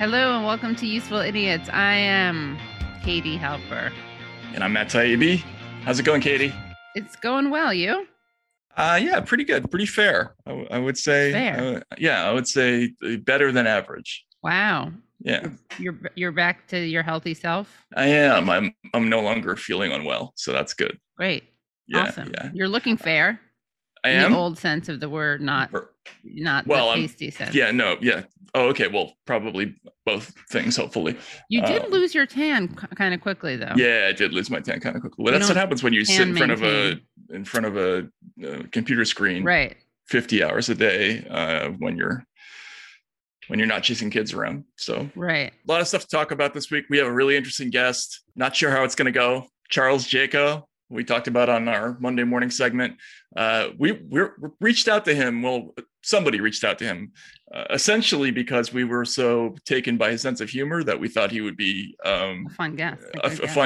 Hello and welcome to Useful Idiots. I am Katie Halper. And I'm Matt Taibbi. How's it going, Katie? It's going well. You? Yeah, pretty good. Pretty fair. I would say. Fair. I would say better than average. Wow. Yeah. You're back to your healthy self? I am. I'm no longer feeling unwell, so that's good. Great. Yeah, awesome. Yeah. You're looking fair. I am? In the old sense of the word, not well, the tasty sense. Yeah, no, yeah. Oh, okay. Well, probably both things, hopefully. You did lose your tan kind of quickly, though. Yeah, I did lose my tan kind of quickly. Well, that's what happens when you sit in front of a computer screen, right? 50 hours a day when you're not chasing kids around. So, right. A lot of stuff to talk about this week. We have a really interesting guest. Not sure how it's going to go. Charles Jaco. We talked about on our Monday morning segment. We reached out to him. Well, somebody reached out to him, essentially because we were so taken by his sense of humor that we thought he would be a fun guest,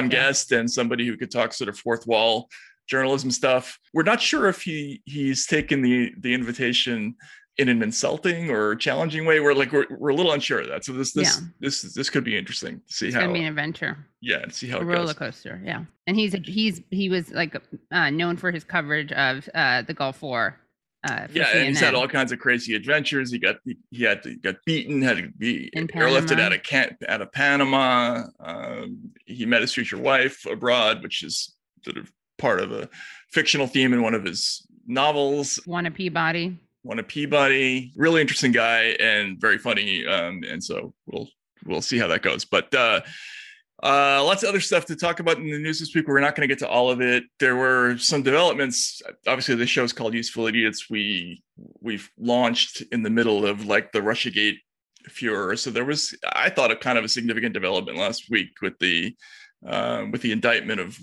guest, and somebody who could talk sort of fourth wall journalism stuff. We're not sure if he's taken the invitation in an insulting or challenging way. We're a little unsure of that. So this could be interesting to see how it's gonna be an adventure. Yeah, to see how it goes. Roller coaster. Yeah, and he was like known for his coverage of the Gulf War. Yeah, CNN. And he's had all kinds of crazy adventures. He got beaten, had to be airlifted out of Panama. He met his future wife abroad, which is sort of part of a fictional theme in one of his novels. Won a Peabody, really interesting guy and very funny, and so we'll see how that goes. But lots of other stuff to talk about in the news this week. We're not going to get to all of it. There were some developments. Obviously, the show is called Useful Idiots. We've launched in the middle of like the Russiagate furor, so there was, I thought, a kind of a significant development last week with the indictment of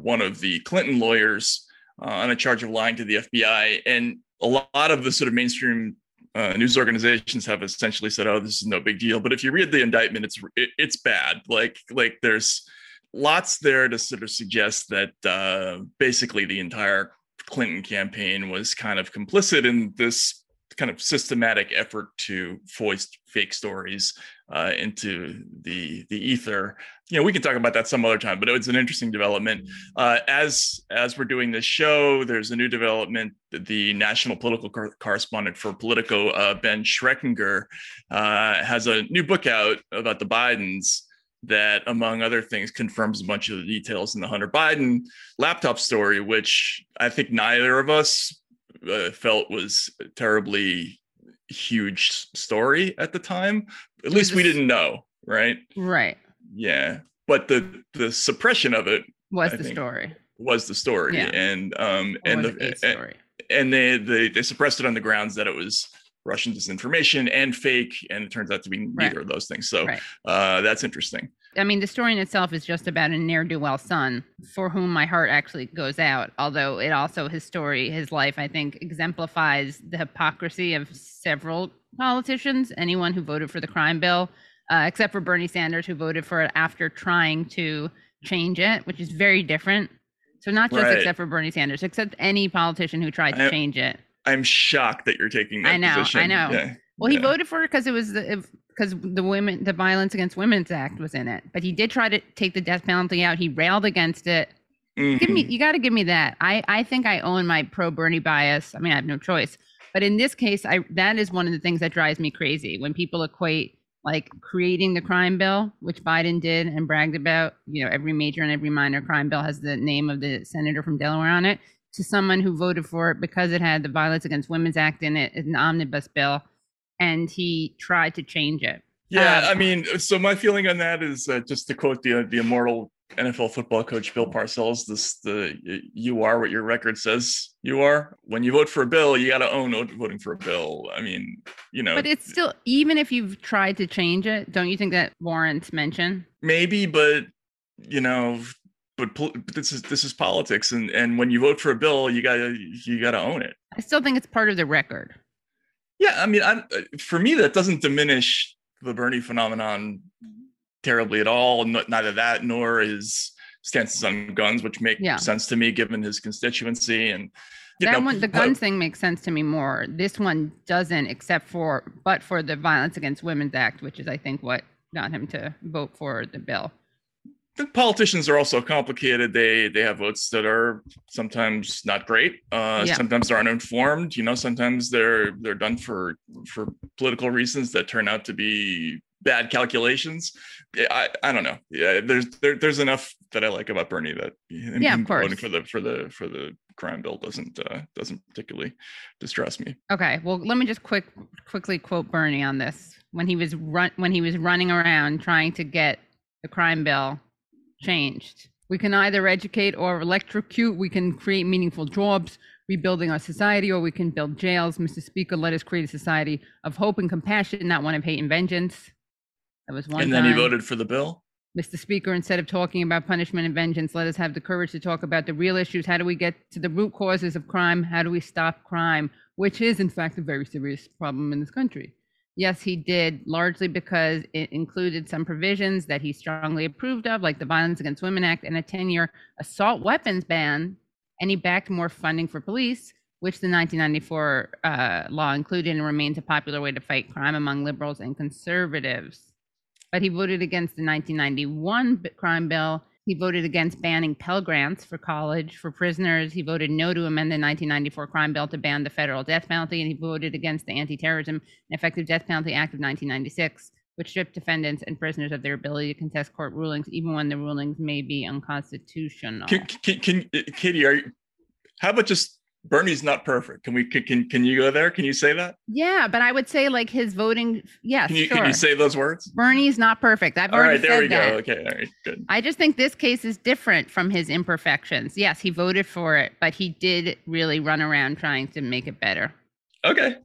one of the Clinton lawyers on a charge of lying to the FBI. And a lot of the sort of mainstream news organizations have essentially said, "Oh, this is no big deal." But if you read the indictment, it's bad. Like there's lots there to sort of suggest that basically the entire Clinton campaign was kind of complicit in this kind of systematic effort to foist fake stories into the ether. You know, we can talk about that some other time, but it's an interesting development. As we're doing this show, there's a new development. The national political correspondent for Politico, Ben Schreckinger, has a new book out about the Bidens that, among other things, confirms a bunch of the details in the Hunter Biden laptop story, which I think neither of us felt was a terribly huge story at the time. At least we didn't know, right? Right. Yeah, but the suppression of it was the story. Yeah. and they suppressed it on the grounds that it was Russian disinformation and fake, and it turns out to be neither of those things. So that's interesting. I mean, the story in itself is just about a ne'er-do-well son for whom my heart actually goes out, although it also, his life, I think, exemplifies the hypocrisy of several politicians, anyone who voted for the crime bill, except for Bernie Sanders, who voted for it after trying to change it, which is very different. So not just except for Bernie Sanders, except any politician who tried to change it. I'm shocked that you're taking that position. I know. Yeah. Well, he voted for it because it was the Violence Against Women's Act was in it, but he did try to take the death penalty out. He railed against it. Mm-hmm. You got to give me that. I think I own my pro Bernie bias. I mean, I have no choice. But in this case, that is one of the things that drives me crazy when people equate like creating the crime bill, which Biden did and bragged about. You know, every major and every minor crime bill has the name of the senator from Delaware on it, to someone who voted for it because it had the Violence Against Women's Act in it, an omnibus bill, and he tried to change it. Yeah, I mean, so my feeling on that is just to quote the immortal NFL football coach Bill Parcells, you are what your record says you are. When you vote for a bill, you got to own voting for a bill. I mean, you know. But it's still, even if you've tried to change it, don't you think that warrants mention? Maybe, but, you know, but this is politics, and when you vote for a bill, you gotta own it. I still think it's part of the record. Yeah, I mean, for me, that doesn't diminish the Bernie phenomenon terribly at all. Neither that nor his stances on guns, which make sense to me given his constituency. And the guns thing makes sense to me more. This one doesn't, except for the Violence Against Women's Act, which is, I think, what got him to vote for the bill. The politicians are also complicated. They have votes that are sometimes not great. Sometimes they're uninformed. You know, sometimes they're done for political reasons that turn out to be bad calculations. I don't know. Yeah, there's enough that I like about Bernie that voting for the crime bill doesn't particularly distress me. Okay, well, let me just quickly quote Bernie on this when he was running around trying to get the crime bill changed. We can either educate or electrocute. We can create meaningful jobs, rebuilding our society, or we can build jails. Mr. Speaker, let us create a society of hope and compassion, not one of hate and vengeance. That was one. And then he voted for the bill. Mr. Speaker, instead of talking about punishment and vengeance, let us have the courage to talk about the real issues. How do we get to the root causes of crime? How do we stop crime, which is, in fact, a very serious problem in this country? Yes, he did, largely because it included some provisions that he strongly approved of, like the Violence Against Women Act and a 10-year assault weapons ban, and he backed more funding for police, which the 1994 law included and remains a popular way to fight crime among liberals and conservatives. But he voted against the 1991 crime bill. He voted against banning Pell Grants for college for prisoners. He voted no to amend the 1994 crime bill to ban the federal death penalty. And he voted against the Anti-Terrorism and Effective Death Penalty Act of 1996, which stripped defendants and prisoners of their ability to contest court rulings, even when the rulings may be unconstitutional. Katie, how about just Bernie's not perfect? Can you go there? Can you say that? Yeah, but I would say like his voting. Yes, sure. Can you say those words? Bernie's not perfect. I've already said that. All right, there we go. Okay, all right, good. I just think this case is different from his imperfections. Yes, he voted for it, but he did really run around trying to make it better. Okay.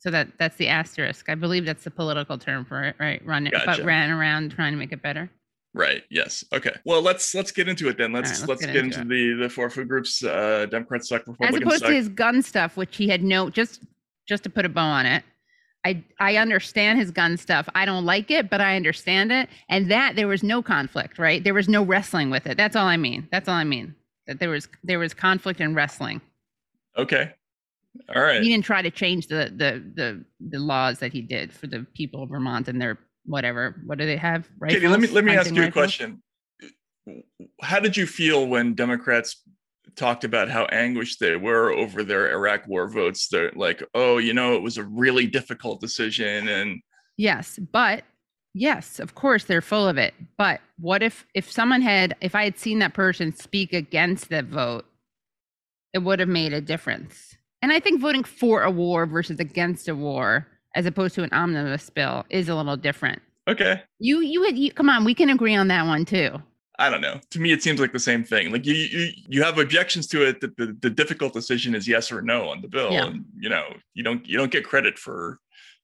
So that's the asterisk. I believe that's the political term for it, right? But ran around trying to make it better. Right. Yes. Okay. Well, let's get into it then. Let's get into the four food groups, Democrats suck, Republicans suck. As opposed to his gun stuff, which he had just to put a bow on it. I understand his gun stuff. I don't like it, but I understand it. And that there was no conflict, right? There was no wrestling with it. That's all I mean. That there was conflict and wrestling. Okay. All right. He didn't try to change the laws that he did for the people of Vermont and their whatever. What do they have? Rifles? Katie, let me ask you a question. How did you feel when Democrats talked about how anguished they were over their Iraq war votes? They're like, oh, you know, it was a really difficult decision. And yes, of course, they're full of it. But what if I had seen that person speak against that vote, it would have made a difference. And I think voting for a war versus against a war, as opposed to an omnibus bill, is a little different. Okay. You come on, we can agree on that one too. I don't know. To me, it seems like the same thing. Like you have objections to it. That the difficult decision is yes or no on the bill, and you don't get credit for.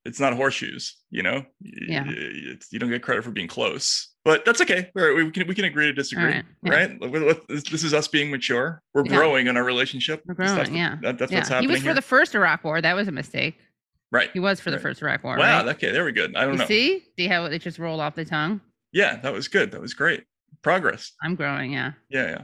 It's not horseshoes, you know. Yeah. You don't get credit for being close, but that's okay. All right, we can agree to disagree, right? Yeah. This is us being mature. We're growing in our relationship. We're growing. That's what's happening. He was for the first Iraq War. That was a mistake. Right. He was for the first Iraq War. Wow. Right? Okay. There we go. I don't know. See how it just rolled off the tongue? Yeah, that was good. That was great. Progress. I'm growing. Yeah.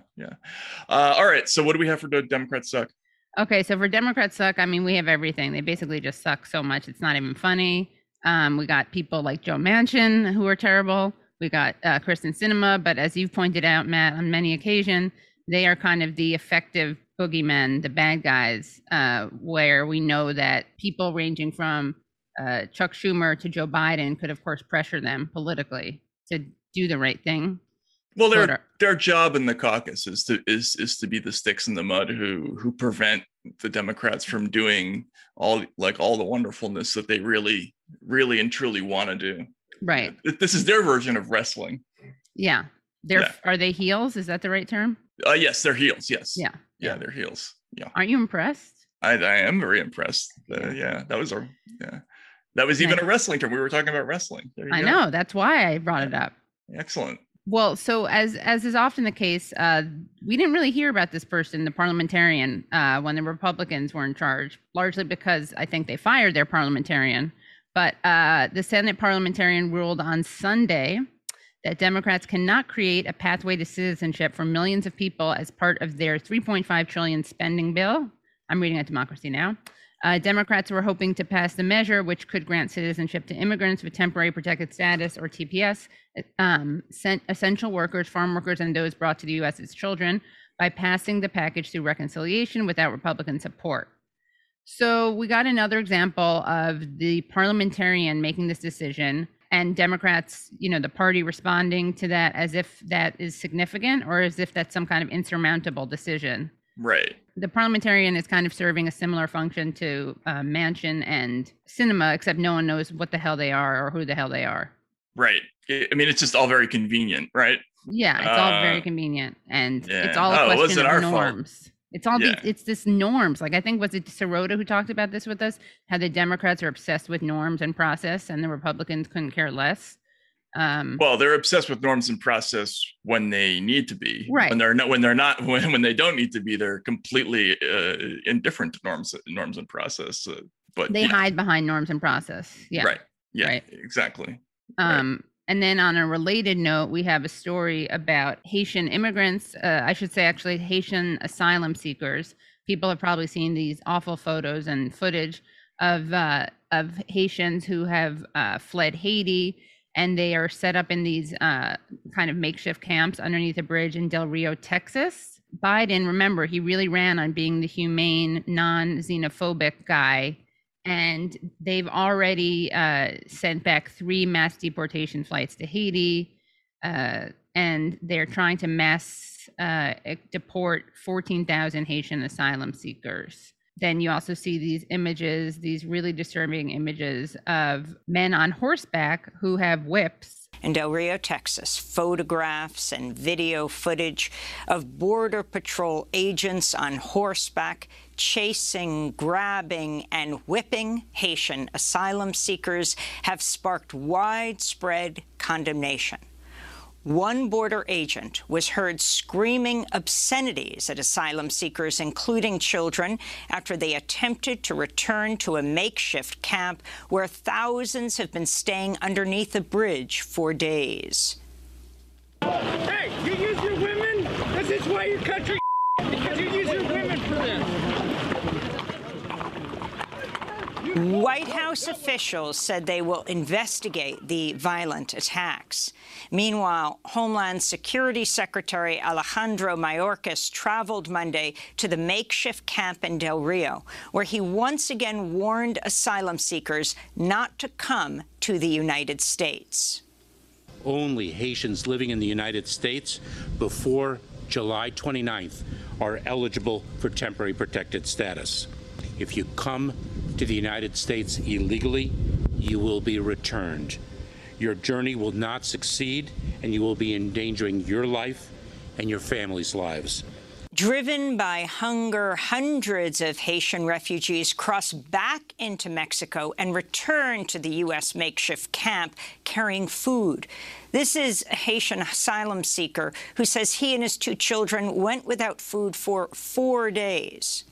All right. So what do we have for Democrats suck? Okay. So for Democrats suck, I mean, we have everything. They basically just suck so much. It's not even funny. We got people like Joe Manchin who are terrible. We got Kyrsten Sinema. But as you've pointed out, Matt, on many occasions, they are kind of the effective boogeymen, the bad guys, where we know that people ranging from Chuck Schumer to Joe Biden could, of course, pressure them politically to do the right thing. Well, their job in the caucus is to be the sticks in the mud who prevent the Democrats from doing all the wonderfulness that they really, really and truly want to do. Right. This is their version of wrestling. Yeah. Are they heels? Is that the right term? Yes, they're heels. Yes. Yeah, they're heels. Yeah. Aren't you impressed? I am very impressed. That was even a wrestling term. We were talking about wrestling. I know. That's why I brought it up. Excellent. Well, so as is often the case, we didn't really hear about this person, the parliamentarian, when the Republicans were in charge, largely because I think they fired their parliamentarian. But the Senate parliamentarian ruled on Sunday that Democrats cannot create a pathway to citizenship for millions of people as part of their $3.5 trillion spending bill. I'm reading at Democracy Now. Democrats were hoping to pass the measure, which could grant citizenship to immigrants with temporary protected status, or TPS, essential workers, farm workers, and those brought to the U.S. as children, by passing the package through reconciliation without Republican support. So we got another example of the parliamentarian making this decision and Democrats, you know, the party responding to that as if that is significant or as if that's some kind of insurmountable decision. Right. The parliamentarian is kind of serving a similar function to Manchin and Sinema, except no one knows what the hell they are or who the hell they are. Right. I mean, it's just all very convenient, right? Yeah, it's all very convenient. And yeah. It's all a question of norms. Fault? It's all it's this norms. Like, I think, was it Sirota who talked about this with us? How the Democrats are obsessed with norms and process and the Republicans couldn't care less. Well, they're obsessed with norms and process when they need to be. Right. When they don't need to be, they're completely indifferent to norms and process. But they hide behind norms and process. Yeah. Right. Yeah, right. Exactly. Right. And then on a related note, we have a story about Haitian immigrants. I should say, actually, Haitian asylum seekers. People have probably seen these awful photos and footage of Haitians who have fled Haiti, and they are set up in these kind of makeshift camps underneath a bridge in Del Rio, Texas. Biden, remember, he really ran on being the humane, non-xenophobic guy. And they've already sent back 3 mass deportation flights to Haiti, and they're trying to mass deport 14,000 Haitian asylum seekers. Then you also see these images, these really disturbing images of men on horseback who have whips. In Del Rio, Texas, photographs and video footage of Border Patrol agents on horseback chasing, grabbing, and whipping Haitian asylum seekers have sparked widespread condemnation. One border agent was heard screaming obscenities at asylum seekers, including children, after they attempted to return to a makeshift camp where thousands have been staying underneath a bridge for days. Hey, you use your women? This is why your country, because you use your women for this. White House officials said they will investigate the violent attacks. Meanwhile, Homeland Security Secretary Alejandro Mayorkas traveled Monday to the makeshift camp in Del Rio, where he once again warned asylum seekers not to come to the United States. Only Haitians living in the United States before July 29th are eligible for temporary protected status. If you come to the United States illegally, you will be returned. Your journey will not succeed, and you will be endangering your life and your family's lives. Driven by hunger, hundreds of Haitian refugees cross back into Mexico and return to the U.S. makeshift camp carrying food. This is a Haitian asylum seeker who says he and his 2 children went without food for 4 days.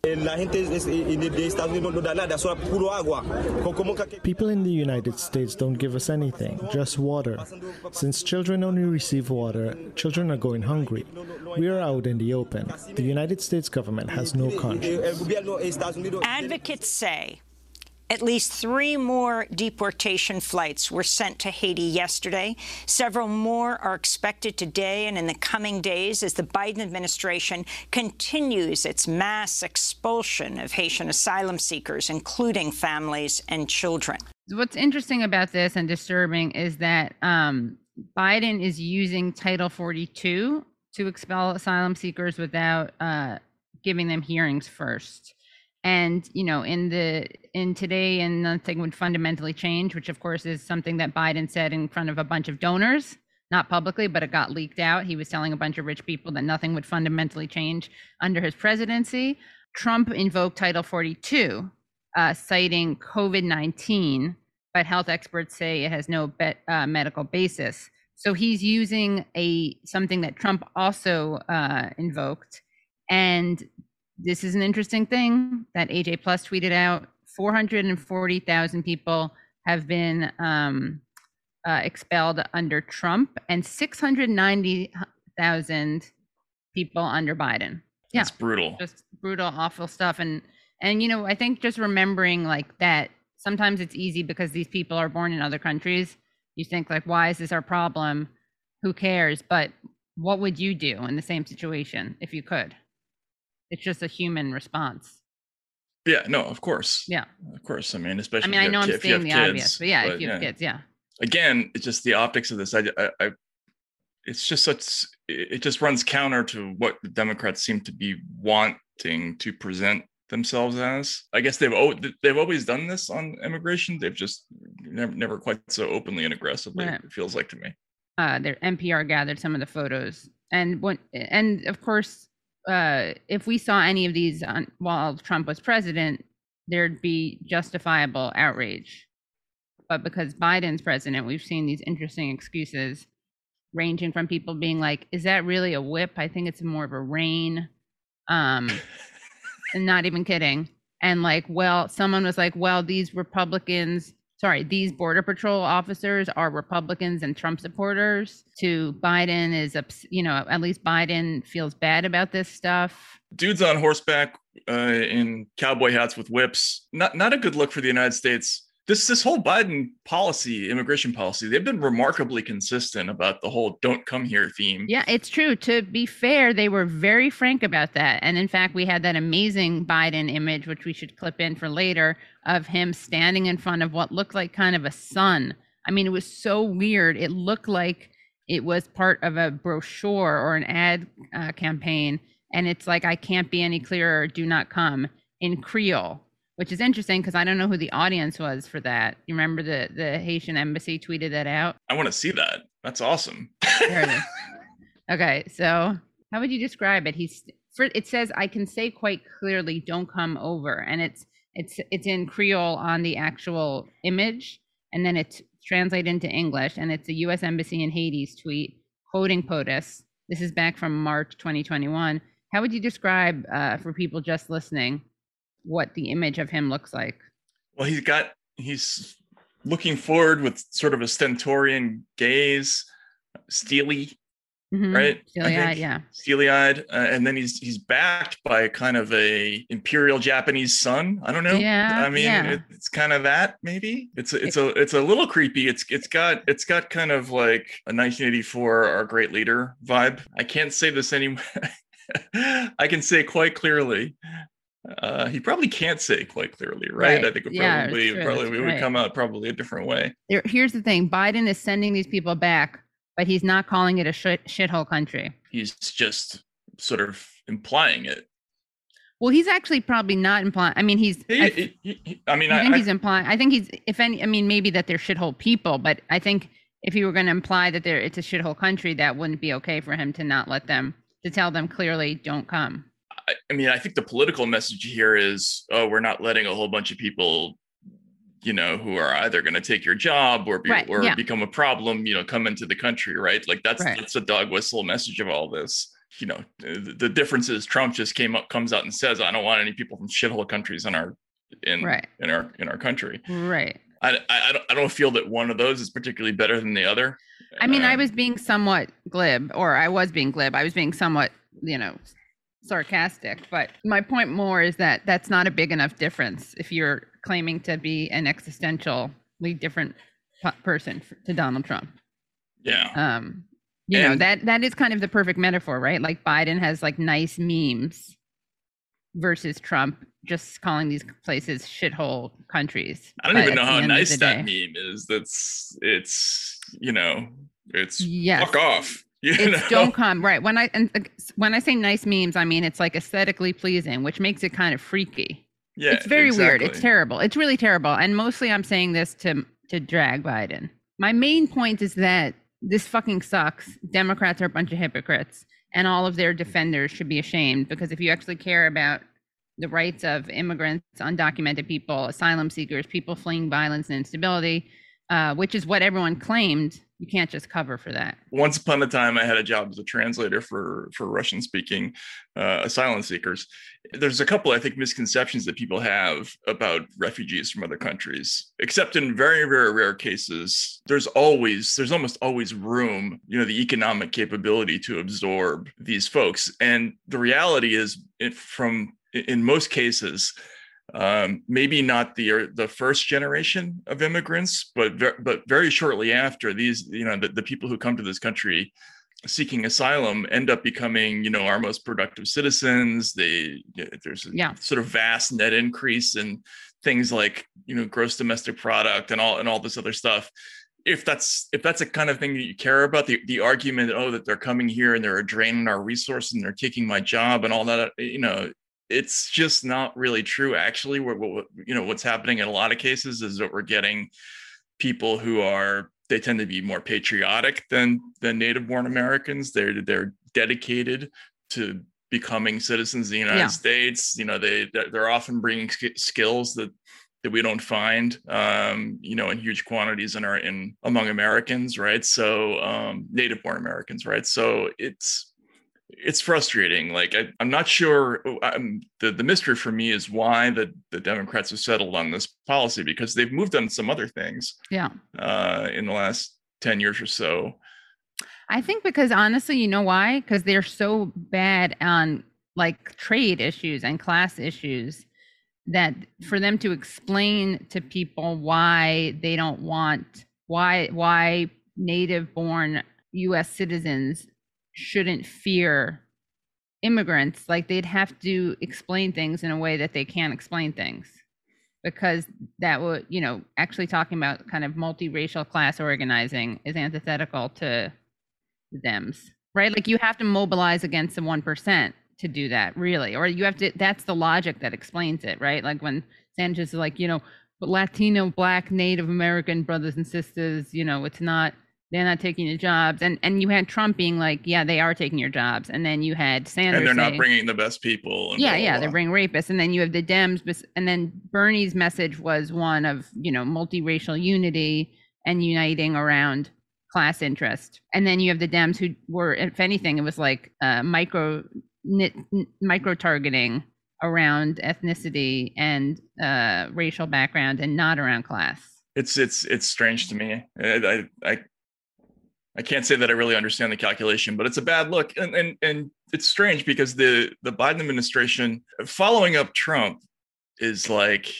People in the United States don't give us anything, just water. Since children only receive water, children are going hungry. We are out in the open. The United States government has no conscience. Advocates say at least 3 more deportation flights were sent to Haiti yesterday. Several more are expected today and in the coming days as the Biden administration continues its mass expulsion of Haitian asylum seekers, including families and children. What's interesting about this and disturbing is that Biden is using Title 42 to expel asylum seekers without giving them hearings first. And, you know, in Today and Nothing Would Fundamentally Change, which, of course, is something that Biden said in front of a bunch of donors, not publicly, but it got leaked out. He was telling a bunch of rich people that nothing would fundamentally change under his presidency. Trump invoked Title 42, citing COVID-19, but health experts say it has no medical basis. So he's using something that Trump also invoked. And this is an interesting thing that AJ Plus tweeted out. 440,000 people have been expelled under Trump and 690,000 people under Biden. Yeah, it's brutal. Just brutal, awful stuff. And And, you know, I think just remembering like that, sometimes it's easy because these people are born in other countries. You think like, why is this our problem? Who cares? But what would you do in the same situation if you could? It's just a human response. Yeah, no, of course. Yeah. Of course. I mean, especially I know I'm saying the obvious, but yeah, if you have kids, yeah. Again, it's just the optics of this. It's just such, it just runs counter to what the Democrats seem to be wanting to present themselves as. I guess they've always done this on immigration. They've just never quite so openly and aggressively, right. It feels like to me. Their NPR gathered some of the photos. And of course, if we saw any of these while Trump was president, there'd be justifiable outrage. But because Biden's president, we've seen these interesting excuses ranging from people being like, is that really a whip? I think it's more of a rain. And not even kidding. And like, well, someone was like, well, these border patrol officers are Republicans and Trump supporters. To Biden is, at least Biden feels bad about this stuff. Dudes on horseback in cowboy hats with whips. Not a good look for the United States. This whole Biden policy, immigration policy, they've been remarkably consistent about the whole don't come here theme. Yeah, it's true. To be fair, they were very frank about that. And in fact, we had that amazing Biden image, which we should clip in for later, of him standing in front of what looked like kind of a sun. I mean, it was so weird. It looked like it was part of a brochure or an ad campaign. And it's like, I can't be any clearer, do not come, in Creole. Which is interesting because I don't know who the audience was for that. You remember the Haitian embassy tweeted that out? I want to see that. That's awesome. There it is. Okay, so how would you describe it? It says, I can say quite clearly, don't come over. And it's in Creole on the actual image. And then it's translated into English. And it's a U.S. Embassy in Haiti's tweet, quoting POTUS. This is back from March 2021. How would you describe, for people just listening, what the image of him looks like? Well, he's looking forward with sort of a stentorian gaze, steely, mm-hmm. Right? Steely-eyed, and then he's backed by kind of a imperial Japanese sun. I don't know. Yeah, I mean, yeah. It's kind of that maybe. It's a little creepy. It's got kind of like a 1984 Our Great Leader vibe. I can't say this anymore. I can say quite clearly. He probably can't say quite clearly, right? I think it probably would come out probably a different way. Here's the thing. Biden is sending these people back, but he's not calling it a shithole country. He's just sort of implying it. Well, he's actually probably not implying. I mean, maybe that they're shithole people, but I think if he were going to imply that it's a shithole country, that wouldn't be okay for him to not let them, to tell them clearly, don't come. I mean, I think the political message here is, oh, we're not letting a whole bunch of people, who are either going to take your job or become a problem, come into the country, right? Like that's a dog whistle message of all this. The difference is Trump just comes out and says, I don't want any people from shithole countries in our country. Right. I don't feel that one of those is particularly better than the other. I mean, I was being glib. I was being somewhat, sarcastic, but my point more is that that's not a big enough difference if you're claiming to be an existentially different person to Donald Trump. Yeah. That is kind of the perfect metaphor, right? Like Biden has like nice memes versus Trump just calling these places shithole countries. I don't even know how nice that meme is. Fuck off. Don't come, right? When I say nice memes, I mean it's like aesthetically pleasing, which makes it kind of freaky. Yeah, it's very weird. It's terrible. It's really terrible. And mostly, I'm saying this to drag Biden. My main point is that this fucking sucks. Democrats are a bunch of hypocrites, and all of their defenders should be ashamed, because if you actually care about the rights of immigrants, undocumented people, asylum seekers, people fleeing violence and instability, which is what everyone claimed. You can't just cover for that. Once upon a time, I had a job as a translator for Russian-speaking asylum seekers. There's a couple, I think, misconceptions that people have about refugees from other countries, except in very, very rare cases. There's almost always room, the economic capability to absorb these folks. And the reality is, in most cases, maybe not the first generation of immigrants, but very shortly after, these, the people who come to this country seeking asylum end up becoming, our most productive citizens. There's a sort of vast net increase in things like, gross domestic product and all this other stuff. If that's a kind of thing that you care about, the argument, that they're coming here and they're draining our resources and they're taking my job and all that, it's just not really true. Actually, what's happening in a lot of cases is that we're getting people who they tend to be more patriotic than native-born Americans. They're dedicated to becoming citizens of the United States. They're often bringing skills that we don't find, in huge quantities among Americans, right? So native-born Americans, right? So it's frustrating. Like I'm not sure. The mystery for me is why the Democrats have settled on this policy, because they've moved on some other things. Yeah. In the last 10 years or so. I think because honestly, you know why? Because they're so bad on like trade issues and class issues, that for them to explain to people why they don't want, why native born US citizens shouldn't fear immigrants, like they'd have to explain things in a way that they can't explain things, because that would, actually talking about kind of multiracial class organizing is antithetical to the Dems, right? Like you have to mobilize against the 1% to do that, really, or you have to, that's the logic that explains it, right? Like when Sanchez is like, but Latino, Black, Native American brothers and sisters, it's not, they're not taking your jobs. And you had Trump being like, yeah, they are taking your jobs. And then you had Sanders. And they're not bringing the best people. And blah, blah, blah. They're bringing rapists. And then you have the Dems. And then Bernie's message was one of, multiracial unity and uniting around class interest. And then you have the Dems who were, if anything, it was like micro targeting around ethnicity and racial background and not around class. It's strange to me. I can't say that I really understand the calculation, but it's a bad look. And it's strange because the Biden administration following up Trump is like,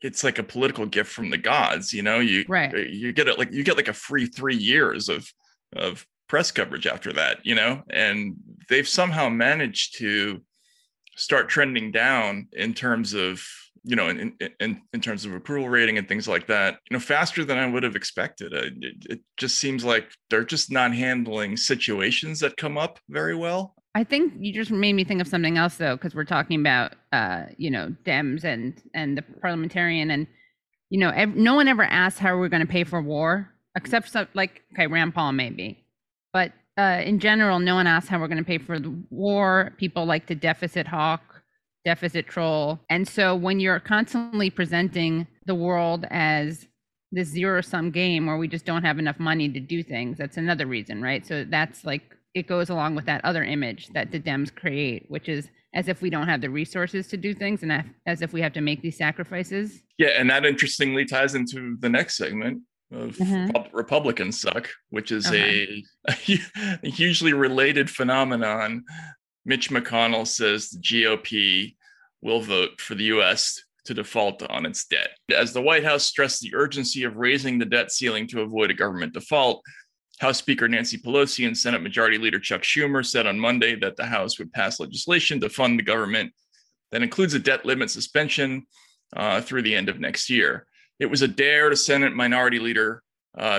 it's like a political gift from the gods. You get a free 3 years of press coverage after that, and they've somehow managed to start trending down in terms of, in terms of approval rating and things like that, faster than I would have expected. It just seems like they're just not handling situations that come up very well. I think you just made me think of something else, though, because we're talking about, Dems and the parliamentarian, and, no one ever asks how we're going to pay for war, except Rand Paul, maybe. But in general, no one asks how we're going to pay for the war. People like to deficit hawk, deficit troll. And so when you're constantly presenting the world as this zero-sum game where we just don't have enough money to do things, that's another reason, right? So that's like, it goes along with that other image that the Dems create, which is as if we don't have the resources to do things and as if we have to make these sacrifices. Yeah, and that interestingly ties into the next segment of Republicans Suck, which is a hugely related phenomenon. Mitch McConnell says the GOP will vote for the U.S. to default on its debt. As the White House stressed the urgency of raising the debt ceiling to avoid a government default, House Speaker Nancy Pelosi and Senate Majority Leader Chuck Schumer said on Monday that the House would pass legislation to fund the government that includes a debt limit suspension through the end of next year. It was a dare to Senate Minority Leader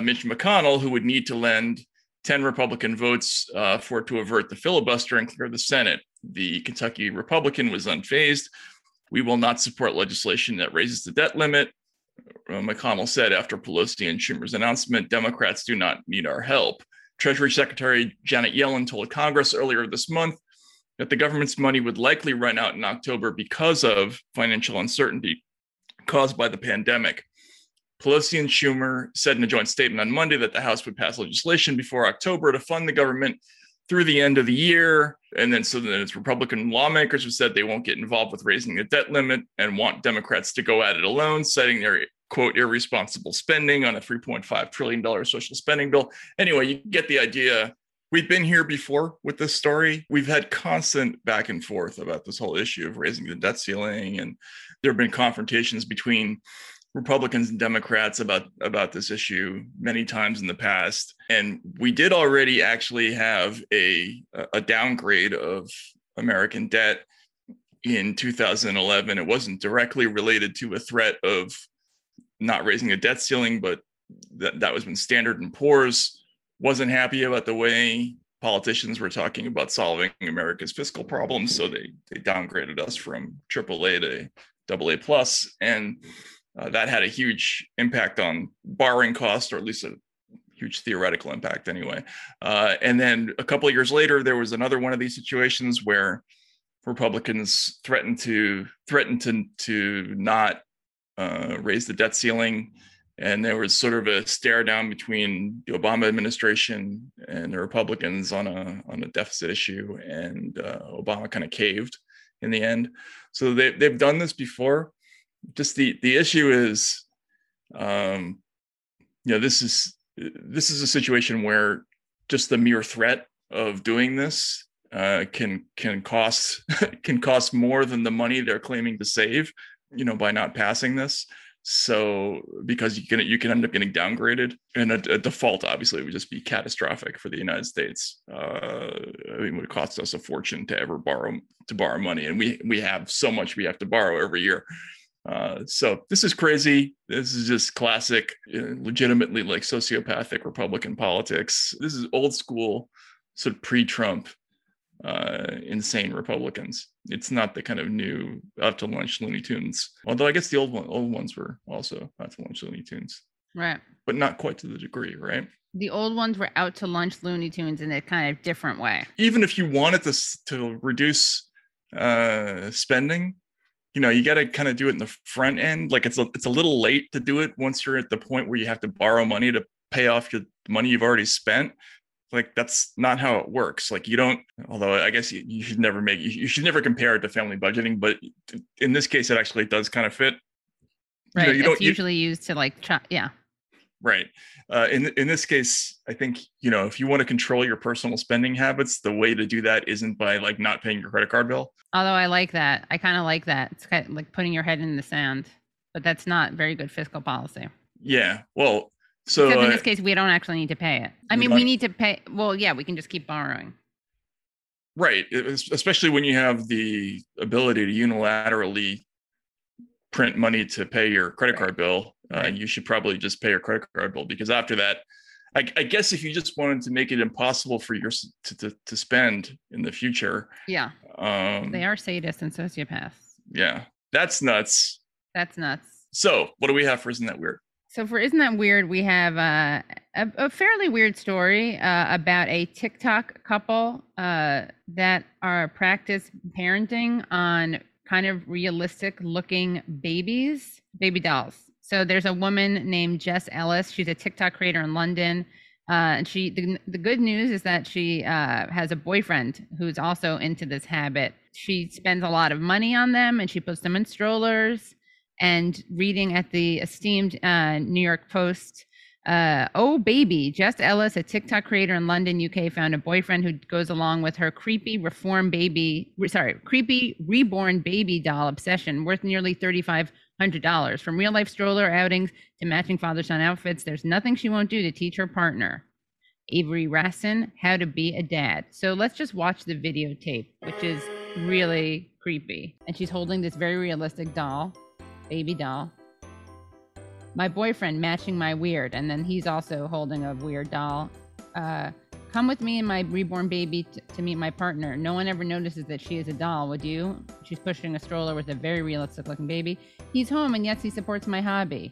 Mitch McConnell, who would need to lend 10 Republican votes to avert the filibuster and clear the Senate. The Kentucky Republican was unfazed. We will not support legislation that raises the debt limit, McConnell said after Pelosi and Schumer's announcement. Democrats do not need our help. Treasury Secretary Janet Yellen told Congress earlier this month that the government's money would likely run out in October because of financial uncertainty caused by the pandemic. Pelosi and Schumer said in a joint statement on Monday that the House would pass legislation before October to fund the government through the end of the year. And then it's Republican lawmakers who said they won't get involved with raising the debt limit and want Democrats to go at it alone, citing their, quote, irresponsible spending on a $3.5 trillion social spending bill. Anyway, you get the idea. We've been here before with this story. We've had constant back and forth about this whole issue of raising the debt ceiling and there have been confrontations between Republicans and Democrats about this issue many times in the past. And we did already actually have a downgrade of American debt in 2011. It wasn't directly related to a threat of not raising the debt ceiling, but that was when Standard & Poor's wasn't happy about the way politicians were talking about solving America's fiscal problems. So they downgraded us from AAA to AA+. And that had a huge impact on borrowing costs, or at least a huge theoretical impact anyway. And then a couple of years later, there was another one of these situations where Republicans threatened to not raise the debt ceiling. And there was sort of a stare down between the Obama administration and the Republicans on a deficit issue. And Obama kind of caved in the end. So they've done this before. Just the issue is, this is a situation where just the mere threat of doing this can cost more than the money they're claiming to save, by not passing this. So because you can end up getting downgraded, and a default obviously would just be catastrophic for the United States. It would cost us a fortune to ever borrow money, and we have so much we have to borrow every year. So this is crazy. This is just classic, legitimately like sociopathic Republican politics. This is old school, sort of pre-Trump, insane Republicans. It's not the kind of new out to lunch Looney Tunes. Although I guess the old ones were also out to lunch Looney Tunes, right? But not quite to the degree, right? The old ones were out to lunch Looney Tunes in a kind of different way. Even if you wanted to reduce spending, you got to kind of do it in the front end. Like it's a little late to do it once you're at the point where you have to borrow money to pay off your money you've already spent. Like that's not how it works. Like you don't. Although I guess you should never compare it to family budgeting. But in this case, it actually does kind of fit. Right. It's usually used to like yeah. Right. In this case, I think if you want to control your personal spending habits, the way to do that isn't by like not paying your credit card bill. Although I like that. I kind of like that. It's kind of like putting your head in the sand, but that's not very good fiscal policy. Yeah. Well, so because in this case, we don't actually need to pay it. I mean, we need to pay. Well, yeah, we can just keep borrowing. Right. Especially when you have the ability to unilaterally print money to pay your credit card bill. You should probably just pay your credit card bill, because after that, I guess if you just wanted to make it impossible for your to spend in the future. Yeah. They are sadists and sociopaths. Yeah. That's nuts. So what do we have for Isn't That Weird? So for Isn't That Weird, we have a fairly weird story about a TikTok couple that are practice parenting on kind of realistic looking baby dolls. So there's a woman named Jess Ellis. She's a TikTok creator in London. And the good news is that she has a boyfriend who's also into this habit. She spends a lot of money on them, and she puts them in strollers. And reading at the esteemed New York Post, oh baby, Jess Ellis, a TikTok creator in London, UK, found a boyfriend who goes along with her creepy reborn baby doll obsession, worth nearly $3,500. From real life stroller outings to matching father-son outfits, there's nothing she won't do to teach her partner, Avery Rasson, how to be a dad. So let's just watch the videotape, which is really creepy. And she's holding this very realistic doll, baby doll. My boyfriend matching my weird, and then he's also holding a weird doll. Come with me and my reborn baby to meet my partner. No one ever notices that she is a doll, would you? She's pushing a stroller with a very realistic looking baby. He's home, and yes, he supports my hobby.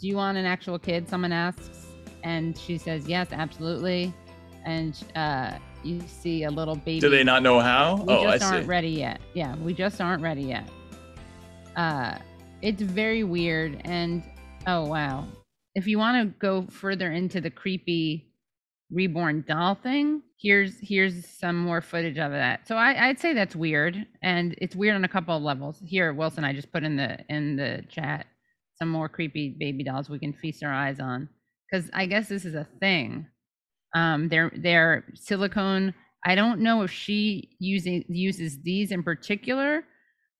Do you want an actual kid? Someone asks. And she says, yes, absolutely. And you see a little baby. Do they not know how? We just aren't ready yet. Yeah, we just aren't ready yet. It's very weird. And oh, wow. If you want to go further into the creepy reborn doll thing, here's some more footage of that. So I'd say that's weird, and it's weird on a couple of levels. Here, Wilson, I just put in the chat some more creepy baby dolls we can feast our eyes on, because I guess this is a thing. They're silicone. I don't know if she uses these in particular,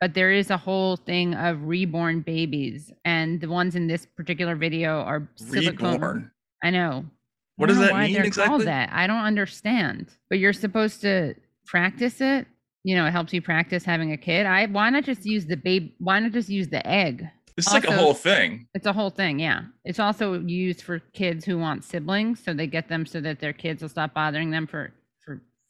But there is a whole thing of reborn babies, and the ones in this particular video are silicone. Reborn. I know. What does that mean exactly? That. I don't understand. But you're supposed to practice it. You know, it helps you practice having a kid. Why not just use the baby? Why not just use the egg? It's also, like a whole thing. It's a whole thing, yeah. It's also used for kids who want siblings, so they get them so that their kids will stop bothering them for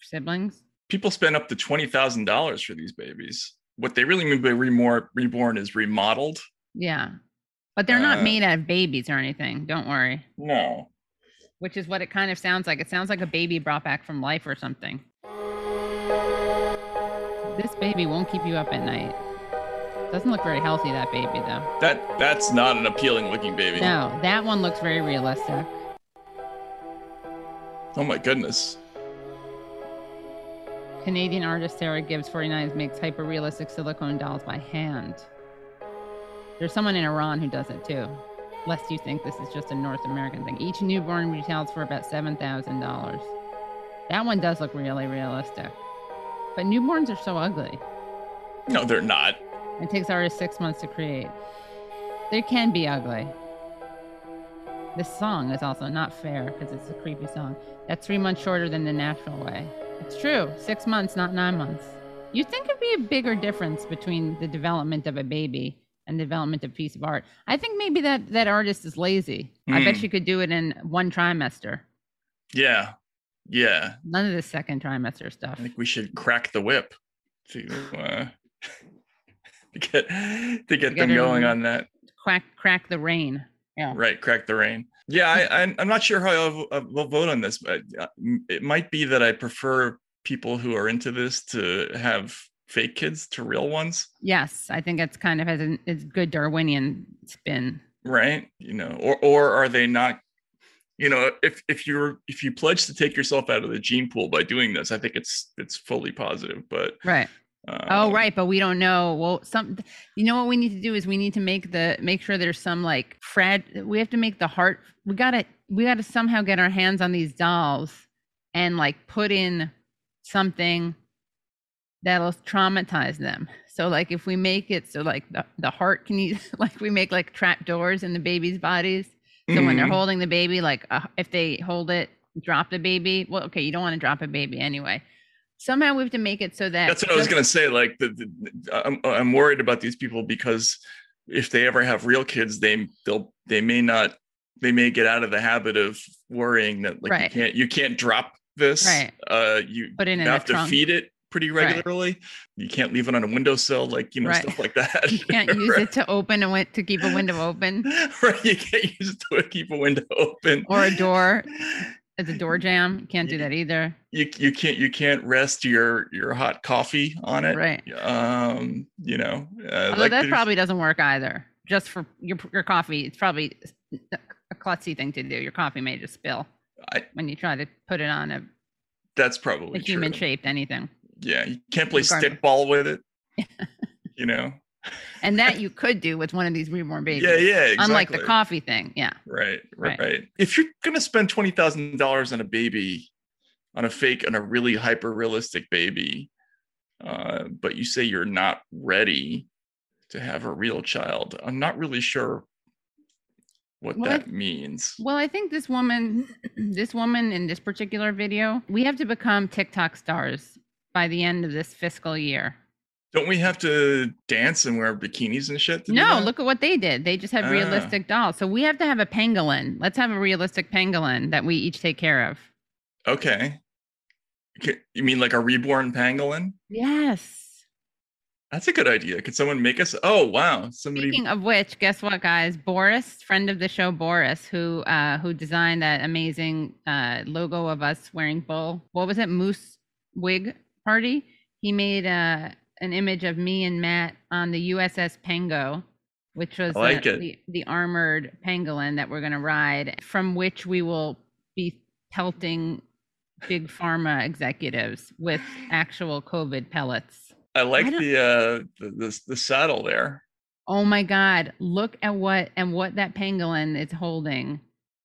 siblings. People spend up to $20,000 for these babies. What they really mean by reborn is remodeled. Yeah, but they're not made out of babies or anything. Don't worry. No. Which is what it kind of sounds like. It sounds like a baby brought back from life or something. This baby won't keep you up at night. Doesn't look very healthy, that baby, though. That's not an appealing looking baby. No, that one looks very realistic. Oh my goodness. Canadian artist Sarah Gibbs 49 makes hyper-realistic silicone dolls by hand. There's someone in Iran who does it too. Lest you think this is just a North American thing. Each newborn retails for about $7,000. That one does look really realistic. But newborns are so ugly. No, they're not. It takes artists 6 months to create. They can be ugly. This song is also not fair because it's a creepy song. That's 3 months shorter than the natural way. It's true. 6 months, not 9 months. You'd think it'd be a bigger difference between the development of a baby and the development of a piece of art. I think maybe that artist is lazy. I bet she could do it in one trimester. Yeah. Yeah. None of the second trimester stuff. I think we should crack the whip to get them going on that. Crack the rein. Yeah. Right. Crack the rein. Yeah. I'm not sure how I'll vote on this, but it might be that I prefer people who are into this to have fake kids to real ones. Yes. I think that's kind of it's good Darwinian spin. Right. You know, or are they not, you know, if you pledge to take yourself out of the gene pool by doing this, I think it's fully positive, but right. Right. But we don't know. Well, you know what we need to do is we need to make sure there's some like we have to make the heart. We got to somehow get our hands on these dolls and like put in something that'll traumatize them. So like if we make it so like the heart can use, like we make like trap doors in the baby's bodies. So when they're holding the baby, like if they hold it, drop the baby. Well, okay. You don't want to drop a baby anyway. Somehow we have to make it so that... That's what I was going to say. Like, I'm worried about these people because if they ever have real kids, they may get out of the habit of worrying that like right. you can't drop this. Right. You have to feed it pretty regularly. Right. You can't leave it on a windowsill, like, you know, right. Stuff like that. You can't use right. it to open to keep a window open. Right. You can't use it to keep a window open. Or a door. It's a door jam. You can't do that either. You can't rest your hot coffee on it. Right. You know. Although that probably doesn't work either. Just for your coffee, it's probably a klutzy thing to do. Your coffee may just spill when you try to put it on a. That's probably a human shaped anything. Yeah, you can't play stickball with it. You know. And that you could do with one of these reborn babies. Yeah, yeah, exactly. Unlike the coffee thing. Yeah. Right. If you're going to spend $20,000 on a baby, on a really hyper-realistic baby, but you say you're not ready to have a real child, I'm not really sure what that means. Well, I think this woman in this particular video, we have to become TikTok stars by the end of this fiscal year. Don't we have to dance and wear bikinis and shit? No, look at what they did. They just have realistic dolls. So we have to have a pangolin. Let's have a realistic pangolin that we each take care of. Okay. You mean like a reborn pangolin? Yes. That's a good idea. Could someone make us? Oh, wow. Speaking of which, guess what, guys? Boris, friend of the show Boris, who designed that amazing logo of us wearing bull. What was it? Moose wig party. He made an image of me and Matt on the USS Pango, which was like the armored pangolin that we're going to ride, from which we will be pelting big pharma executives with actual COVID pellets. I like the saddle there. Oh my God. Look at what that pangolin is holding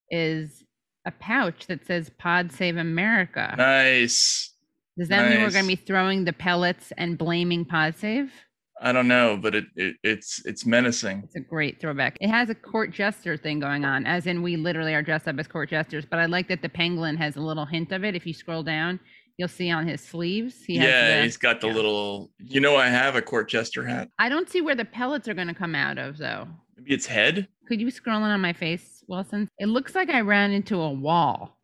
is a pouch that says Pod Save America. Nice. Does that mean we're going to be throwing the pellets and blaming PodSave? I don't know, but it's menacing. It's a great throwback. It has a court jester thing going on, as in we literally are dressed up as court jesters. But I like that the pangolin has a little hint of it. If you scroll down, you'll see on his sleeves. He's got the little, I have a court jester hat. I don't see where the pellets are going to come out of, though. Maybe its head? Could you scroll in on my face, Wilson? It looks like I ran into a wall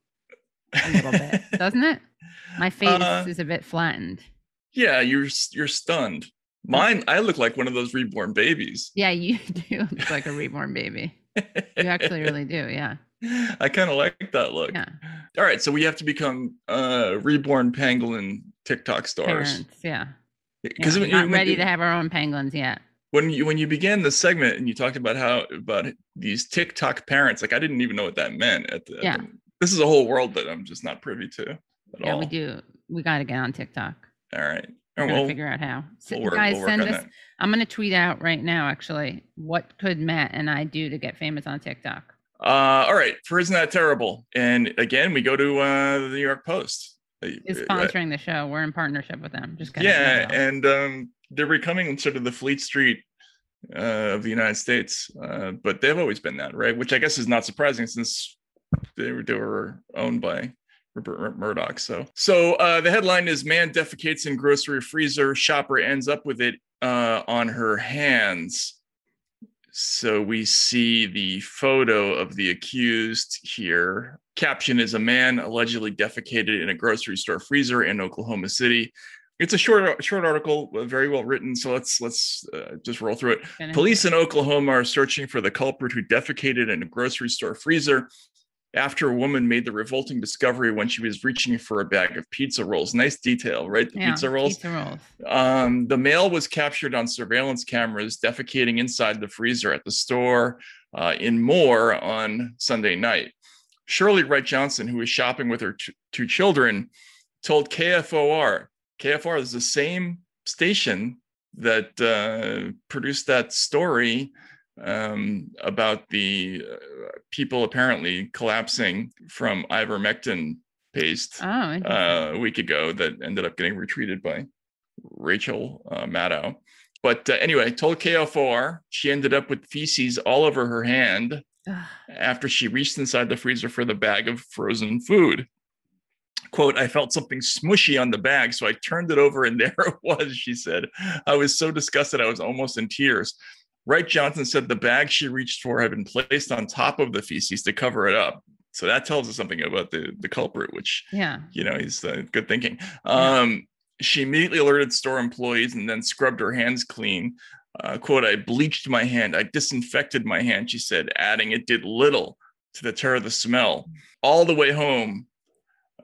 a little bit, doesn't it? My face is a bit flattened. Yeah, you're stunned. Mine, I look like one of those reborn babies. Yeah, you do look like a reborn baby. You actually really do, yeah. I kind of like that look. Yeah. All right, so we have to become reborn pangolin TikTok stars. Parents, yeah. Because we're not ready to have our own pangolins yet. When you began the segment and you talked about about these TikTok parents, like I didn't even know what that meant. This is a whole world that I'm just not privy to at all. Yeah, we do. We got to get on TikTok. All right. We're going to figure out how. Guys, send us. I'm going to tweet out right now, actually, what could Matt and I do to get famous on TikTok? All right. For Isn't That Terrible? And again, we go to the New York Post. Is sponsoring the show. We're in partnership with them. Just kind of and they're becoming sort of the Fleet Street of the United States. But they've always been that, right? Which I guess is not surprising since they were owned by Rupert Murdoch. So the headline is "Man defecates in grocery freezer, shopper ends up with it on her hands." So we see the photo of the accused here. Caption is "A man allegedly defecated in a grocery store freezer in Oklahoma City." It's a short article, very well written. So let's just roll through it. Police in Oklahoma are searching for the culprit who defecated in a grocery store freezer after a woman made the revolting discovery when she was reaching for a bag of pizza rolls. Nice detail, right? Pizza rolls. The male was captured on surveillance cameras defecating inside the freezer at the store in Moore on Sunday night. Shirley Wright Johnson, who was shopping with her two children, told KFOR. KFOR is the same station that produced that story about the people apparently collapsing from ivermectin paste a week ago that ended up getting retweeted by Rachel Maddow. But anyway, told KFOR she ended up with feces all over her hand after she reached inside the freezer for the bag of frozen food. Quote, "I felt something smushy on the bag, so I turned it over and there it was," she said. "I was so disgusted, I was almost in tears." Wright Johnson said the bag she reached for had been placed on top of the feces to cover it up. So that tells us something about the culprit, which, he's good thinking. She immediately alerted store employees and then scrubbed her hands clean. Quote, "I bleached my hand. I disinfected my hand," she said, adding it did little to deter the smell. All the way home,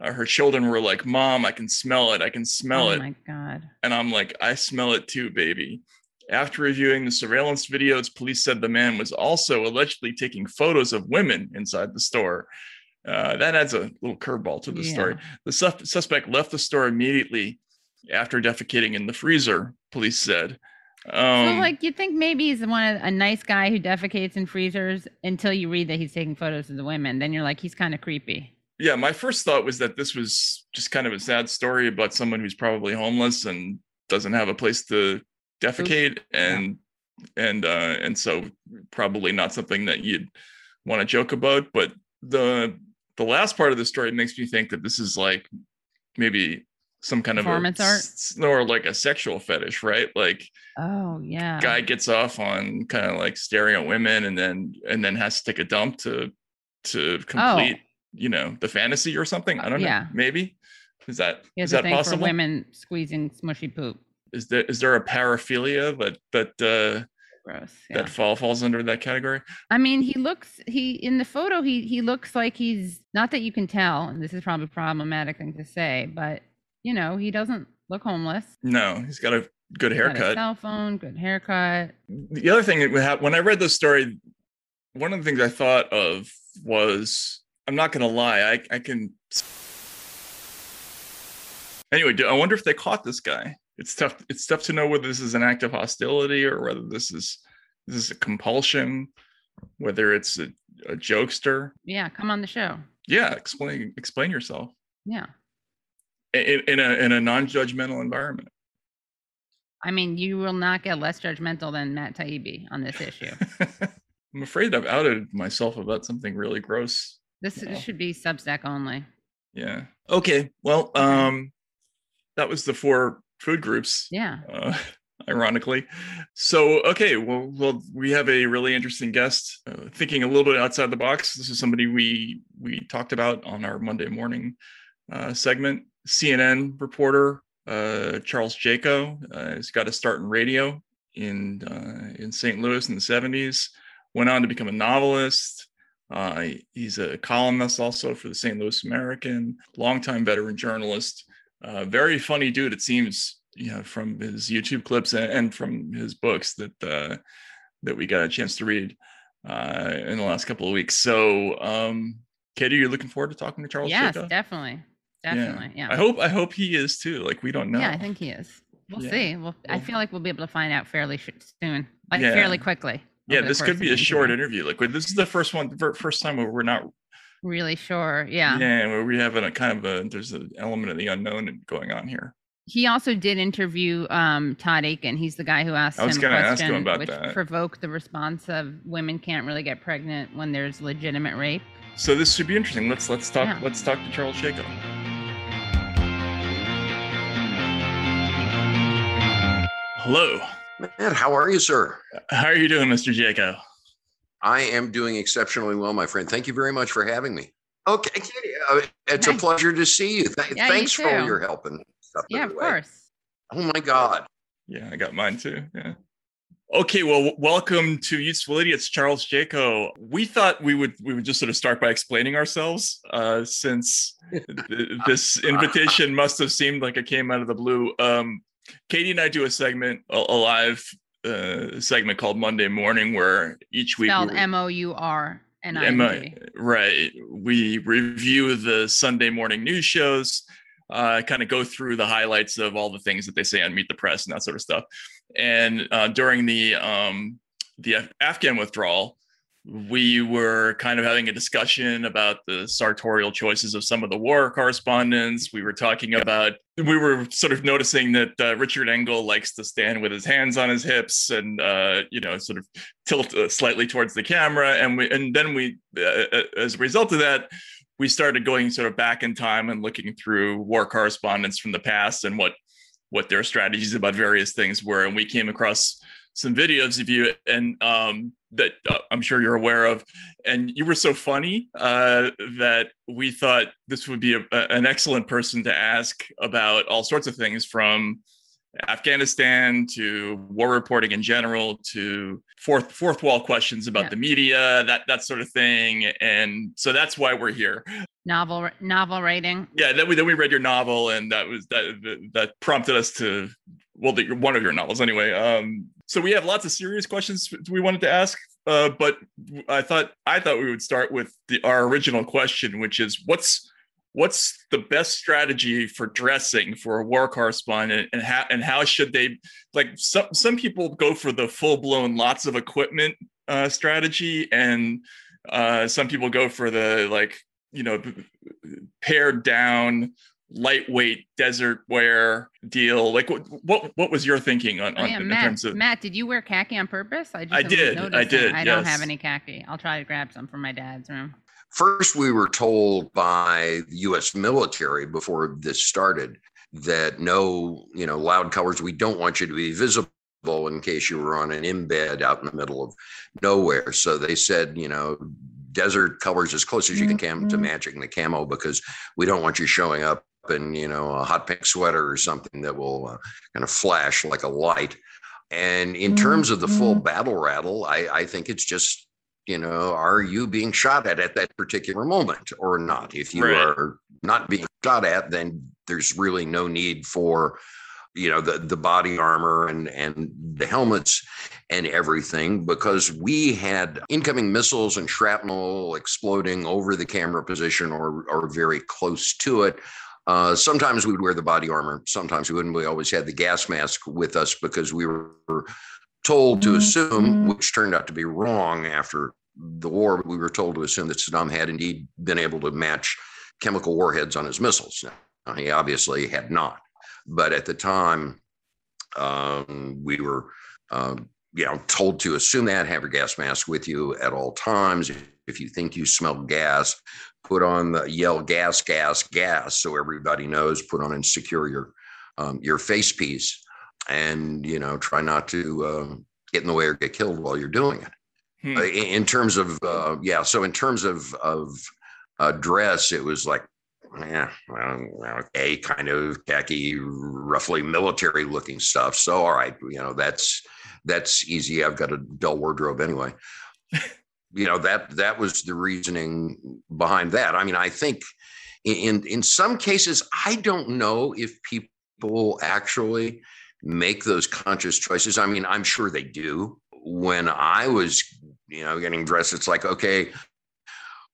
her children were like, "Mom, I can smell it. I can smell it." Oh, my God. And I'm like, "I smell it too, baby." After reviewing the surveillance videos, police said the man was also allegedly taking photos of women inside the store. That adds a little curveball to the story. The suspect left the store immediately after defecating in the freezer, police said. You think maybe he's a nice guy who defecates in freezers until you read that he's taking photos of the women. Then you're like, he's kind of creepy. Yeah, my first thought was that this was just kind of a sad story about someone who's probably homeless and doesn't have a place to defecate and so probably not something that you'd want to joke about, but the last part of the story makes me think that this is like maybe some kind of performance art or like a sexual fetish, right? Like guy gets off on kind of like staring at women and then has to take a dump to complete the fantasy or something. I don't know, maybe is that possible? For women squeezing smushy poop. Is there a paraphilia that gross, that falls under that category? I mean, in the photo he looks like he's not that you can tell, and this is probably a problematic thing to say, but he doesn't look homeless. No, he's got a good haircut, cell phone, good haircut. The other thing that when I read this story, one of the things I thought of was, I'm not going to lie, I can. Anyway, I wonder if they caught this guy. It's tough to know whether this is an act of hostility or whether this is a compulsion, whether it's a jokester. Yeah, come on the show. Yeah, explain yourself. Yeah. In a non-judgmental environment. I mean, you will not get less judgmental than Matt Taibbi on this issue. I'm afraid I've outed myself about something really gross. This should be Substack only. Yeah. Okay. Well, that was the four food groups. Yeah. Ironically. So, okay. Well, we have a really interesting guest thinking a little bit outside the box. This is somebody we talked about on our Monday morning segment. CNN reporter Charles Jaco. He's got a start in radio in St. Louis in the 70s. Went on to become a novelist. He's a columnist also for the St. Louis American, longtime veteran journalist, very funny dude. It seems, you know, from his YouTube clips and from his books that we got a chance to read in the last couple of weeks. So, Katie, you're looking forward to talking to Charles? Yes, definitely. Yeah. I hope he is too. Like, we don't know. Yeah, I think he is. We'll see. Well, I feel like we'll be able to find out fairly soon, fairly quickly. Yeah, this could be a short interview. Like, this is the first time where we're not really sure. Yeah. Yeah, where we have there's an element of the unknown going on here. He also did interview Todd Aiken. He's the guy who asked him a question, ask him about which that. Provoked the response of women can't really get pregnant when there's legitimate rape. So this should be interesting. Let's talk to Charles Jaco. Hello. Matt, how are you, sir? How are you doing, Mr. Jaco? I am doing exceptionally well, my friend. Thank you very much for having me. Okay, Katie, it's a pleasure to see you. Thanks you for all your help and stuff. Yeah, of course. Oh, my God. Yeah, I got mine, too. Yeah. Okay, well, welcome to Useful Idiots, Charles Jaco. We thought we would just sort of start by explaining ourselves, since this invitation must have seemed like it came out of the blue. Katie and I do a segment, a live segment called Monday Morning, where each week... Spelled MOURNING. Right. We review the Sunday morning news shows, kind of go through the highlights of all the things that they say on Meet the Press and that sort of stuff. And during the Afghan withdrawal, we were kind of having a discussion about the sartorial choices of some of the war correspondents. We were sort of noticing that Richard Engel likes to stand with his hands on his hips and, sort of tilt slightly towards the camera. And then as a result of that, we started going sort of back in time and looking through war correspondents from the past and what their strategies about various things were. And we came across some videos of you and that I'm sure you're aware of, and you were so funny that we thought this would be an excellent person to ask about all sorts of things, from Afghanistan to war reporting in general to fourth wall questions about the media, that sort of thing. And so that's why we're here. Novel writing. Yeah, then we read your novel, and that prompted us to one of your novels anyway. So we have lots of serious questions we wanted to ask, but I thought we would start with our original question, which is what's the best strategy for dressing for a war correspondent, and how should they, like, some people go for the full blown lots of equipment strategy, and some people go for the, like, you know, pared down, lightweight desert wear deal. Like, what was your thinking in terms of... Matt, did you wear khaki on purpose? I did. I don't have any khaki. I'll try to grab some from my dad's room. First, we were told by the U.S. military before this started that no, loud colors. We don't want you to be visible in case you were on an embed out in the middle of nowhere. So they said, desert colors as close as you can to matching the camo, because we don't want you showing up in a hot pink sweater or something that will kind of flash like a light. And in terms of the full battle rattle, I think it's just, are you being shot at that particular moment or not? If you are not being shot at, then there's really no need for the body armor and the helmets and everything, because we had incoming missiles and shrapnel exploding over the camera position or very close to it. Sometimes we would wear the body armor. Sometimes we wouldn't. We always had the gas mask with us because we were told to assume, which turned out to be wrong after the war, but we were told to assume that Saddam had indeed been able to match chemical warheads on his missiles. Now, he obviously had not. But at the time, We were told to assume that, have your gas mask with you at all times. If you think you smell gas, put on the yell gas, gas, gas, so everybody knows, put on and secure your face piece, and, try not to get in the way or get killed while you're doing it. In terms of, so in terms of dress, it was like, kind of khaki, roughly military looking stuff. So, all right, that's easy. I've got a dull wardrobe anyway. That was the reasoning behind that. I mean, I think in some cases, I don't know if people actually make those conscious choices. I mean, I'm sure they do. When I was, getting dressed, it's like, okay,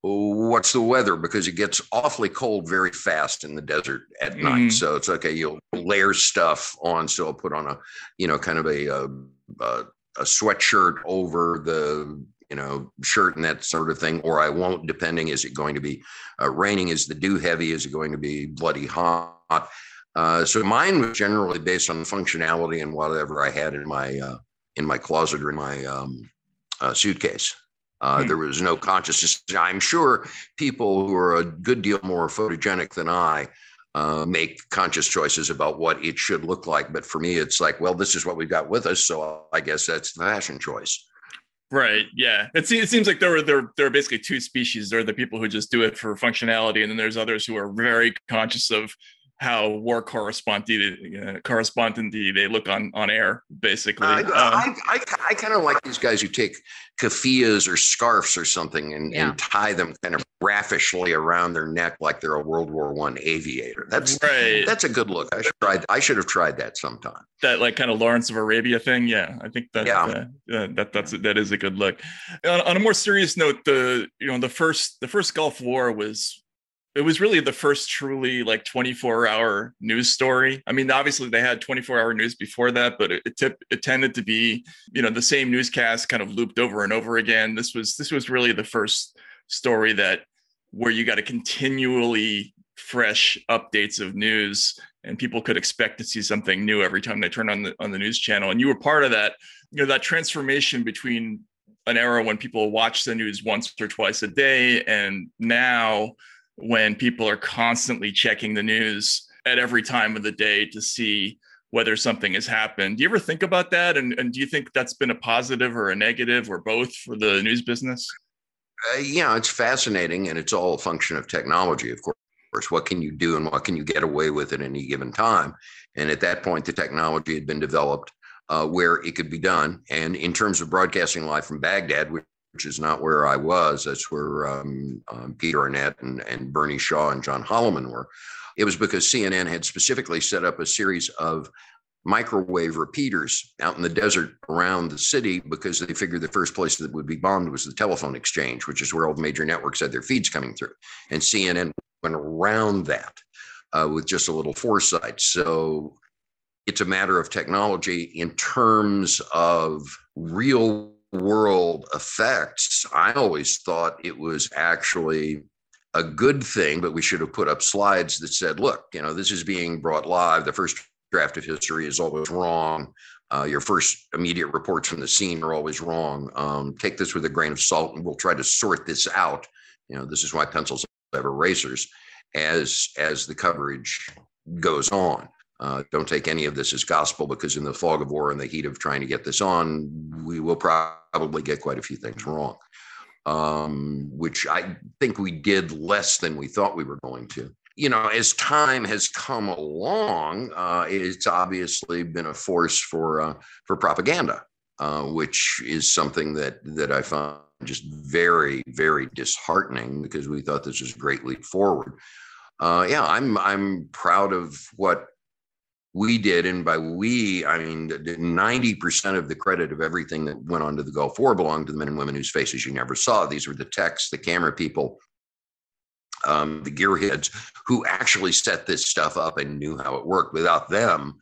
what's the weather? Because it gets awfully cold very fast in the desert at night. So it's okay. You'll layer stuff on. So I'll put on a, kind of a sweatshirt over the, shirt and that sort of thing, or I won't, depending, is it going to be raining? Is the dew heavy? Is it going to be bloody hot? So mine was generally based on functionality and whatever I had in my closet or in my suitcase. There was no consciousness. I'm sure people who are a good deal more photogenic than I make conscious choices about what it should look like. But for me, it's like, well, this is what we've got with us. So I guess that's the fashion choice. Right. Yeah. It seems like there are basically two species. There are the people who just do it for functionality, and then there's others who are very conscious of how war correspondent they look on air, basically. I kind of like these guys who take keffiyas or scarves or something and tie them kind of raffishly around their neck like they're a World War One aviator. That's a good look. I should have tried that sometime. That like kind of Lawrence of Arabia thing. Yeah, I think that is a good look. On a more serious note, the first Gulf War was. It was really the first truly like 24-hour news story. I mean, obviously they had 24-hour news before that, but it tended to be, the same newscast kind of looped over and over again. This was really the first story where you got a continually fresh updates of news, and people could expect to see something new every time they turned on the news channel. And you were part of that, that transformation between an era when people watched the news once or twice a day and now, when people are constantly checking the news at every time of the day to see whether something has happened. Do you ever think about that? And do you think that's been a positive or a negative or both for the news business? It's fascinating. And it's all a function of technology, of course. What can you do and what can you get away with at any given time? And at that point, the technology had been developed where it could be done. And in terms of broadcasting live from Baghdad, which is not where I was. That's where Peter Arnett and Bernie Shaw and John Holloman were. It was because CNN had specifically set up a series of microwave repeaters out in the desert around the city because they figured the first place that would be bombed was the telephone exchange, which is where all the major networks had their feeds coming through. And CNN went around that with just a little foresight. So it's a matter of technology in terms of real world effects. I always thought it was actually a good thing, but we should have put up slides that said, look, this is being brought live. The first draft of history is always wrong. Your first immediate reports from the scene are always wrong. Take this with a grain of salt, and we'll try to sort this out. This is why pencils have erasers as the coverage goes on. Don't take any of this as gospel, because in the fog of war and the heat of trying to get this on, we will probably get quite a few things wrong, which I think we did less than we thought we were going to. As time has come along, it's obviously been a force for propaganda, which is something that I find just very, very disheartening, because we thought this was a great leap forward. I'm proud of what we did, and by we, I mean 90% of the credit of everything that went on to the Gulf War belonged to the men and women whose faces you never saw. These were the techs, the camera people, the gearheads who actually set this stuff up and knew how it worked. Without them,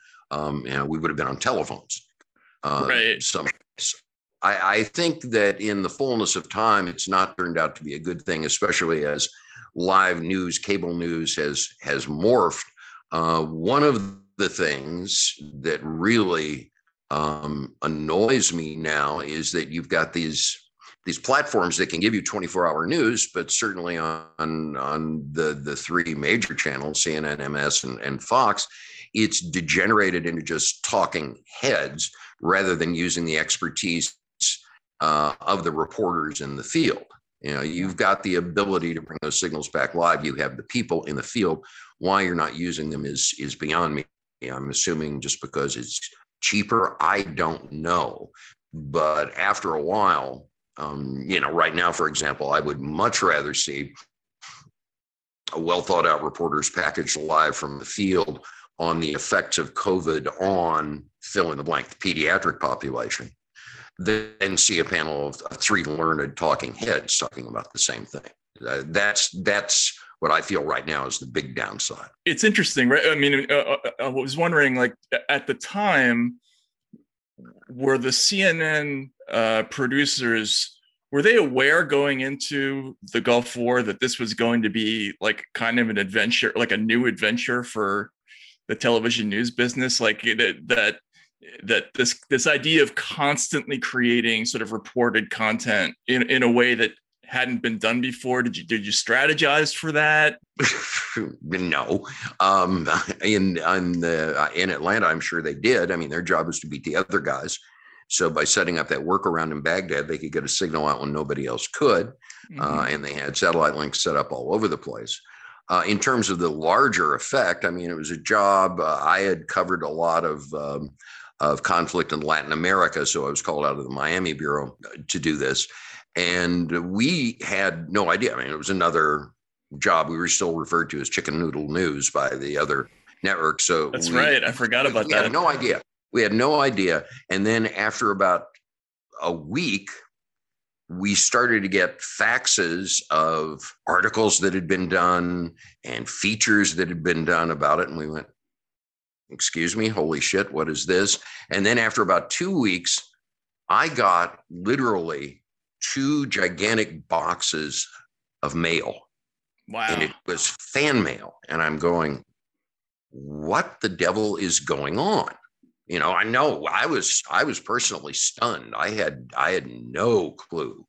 we would have been on telephones. Right. Someplace. I think that in the fullness of time, it's not turned out to be a good thing, especially as live news, cable news has morphed. One of the things that really annoys me now is that you've got these platforms that can give you 24-hour news, but certainly on the three major channels, CNN, MS, and Fox, it's degenerated into just talking heads rather than using the expertise of the reporters in the field. You know, you've got the ability to bring those signals back live. You have the people in the field. Why you're not using them is beyond me. I'm assuming just because it's cheaper. I don't know. But after a while, you know, right now, for example, I would much rather see a well thought out reporter's package live from the field on the effects of COVID on fill in the blank, the pediatric population, then see a panel of three learned talking heads talking about the same thing. That's what I feel right now is the big downside. It's interesting, right? I mean, I was wondering, like, at the time, were the CNN producers, were they aware going into the Gulf War that this was going to be like kind of an adventure, like a new adventure for the television news business, like that this idea of constantly creating sort of reported content in a way that hadn't been done before? Did you strategize for that? No. In Atlanta, I'm sure they did. I mean, their job was to beat the other guys. So by setting up that workaround in Baghdad, they could get a signal out when nobody else could. Mm-hmm. And they had satellite links set up all over the place. In terms of the larger effect, I mean, it was a job. I had covered a lot of conflict in Latin America, so I was called out of the Miami Bureau to do this. And we had no idea. I mean, it was another job. We were still referred to as chicken noodle news by the other network. So that's right. I forgot about that. We had no idea. We had no idea. And then after about a week, we started to get faxes of articles that had been done and features that had been done about it. And we went, excuse me, holy shit, what is this? And then after about 2 weeks, I got literally 2 gigantic boxes of mail. Wow. And it was fan mail. And I'm going, what the devil is going on? You know I was personally stunned. I had no clue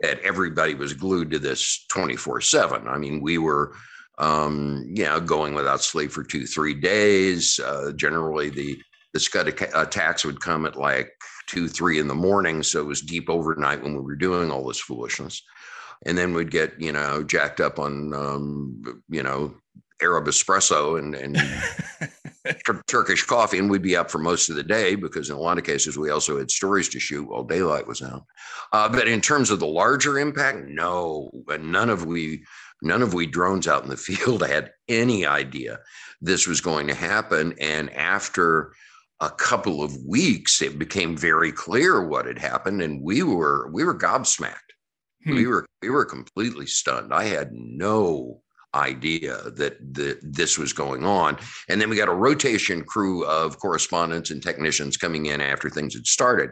that everybody was glued to this 24/7. I mean, we were, going without sleep for 2-3 days. Generally, the Scud attacks would come at like 2-3 in the morning, so it was deep overnight when we were doing all this foolishness, and then we'd get jacked up on Arab espresso and. Turkish coffee, and we'd be up for most of the day because in a lot of cases we also had stories to shoot while daylight was out. But in terms of the larger impact, no, none of we drones out in the field had any idea this was going to happen. And after a couple of weeks, it became very clear what had happened, and we were gobsmacked. We were completely stunned. I had no idea that this was going on. And then we got a rotation crew of correspondents and technicians coming in after things had started.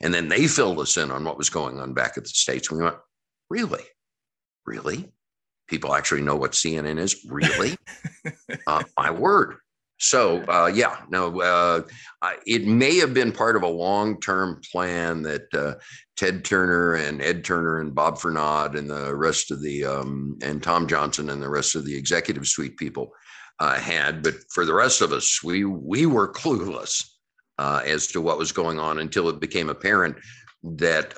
And then they filled us in on what was going on back at the States. We went, really? Really? People actually know what CNN is? Really? My word. So, it may have been part of a long-term plan that Ted Turner and Ed Turner and Bob Fernod and the rest of the and Tom Johnson and the rest of the executive suite people had. But for the rest of us, we were clueless as to what was going on until it became apparent that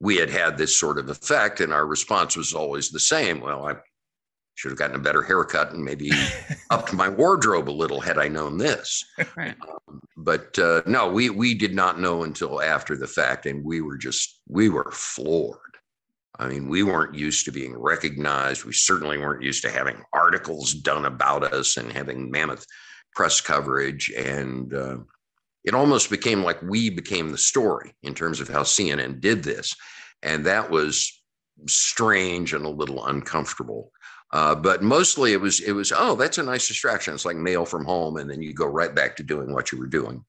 we had this sort of effect. And our response was always the same. Well, I should have gotten a better haircut and maybe upped my wardrobe a little had I known this. Right. No, we did not know until after the fact. And we were floored. I mean, we weren't used to being recognized. We certainly weren't used to having articles done about us and having mammoth press coverage. And it almost became like we became the story in terms of how CNN did this. And that was strange and a little uncomfortable. But mostly it was, oh, that's a nice distraction. It's like mail from home. And then you go right back to doing what you were doing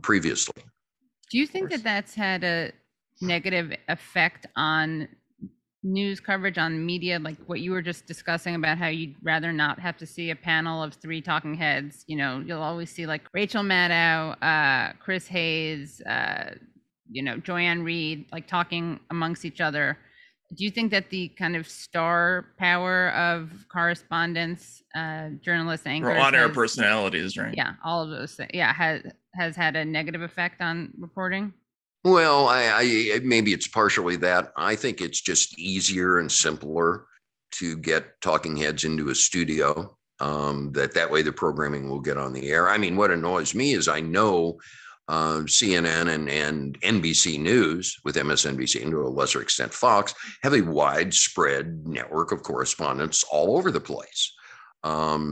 previously. Do you think that's had a negative effect on news coverage on media, like what you were just discussing about how you'd rather not have to see a panel of three talking heads. You know, you'll always see like Rachel Maddow, Chris Hayes, you know, Joanne Reed, like talking amongst each other. Do you think that the kind of star power of correspondents, journalists, anchors, or on-air personalities, right? Yeah, all of those things. Yeah, has had a negative effect on reporting? Well, I maybe it's partially that. I think it's just easier and simpler to get talking heads into a studio. That way the programming will get on the air. I mean, what annoys me is I know CNN and NBC News, with MSNBC and to a lesser extent Fox, have a widespread network of correspondents all over the place.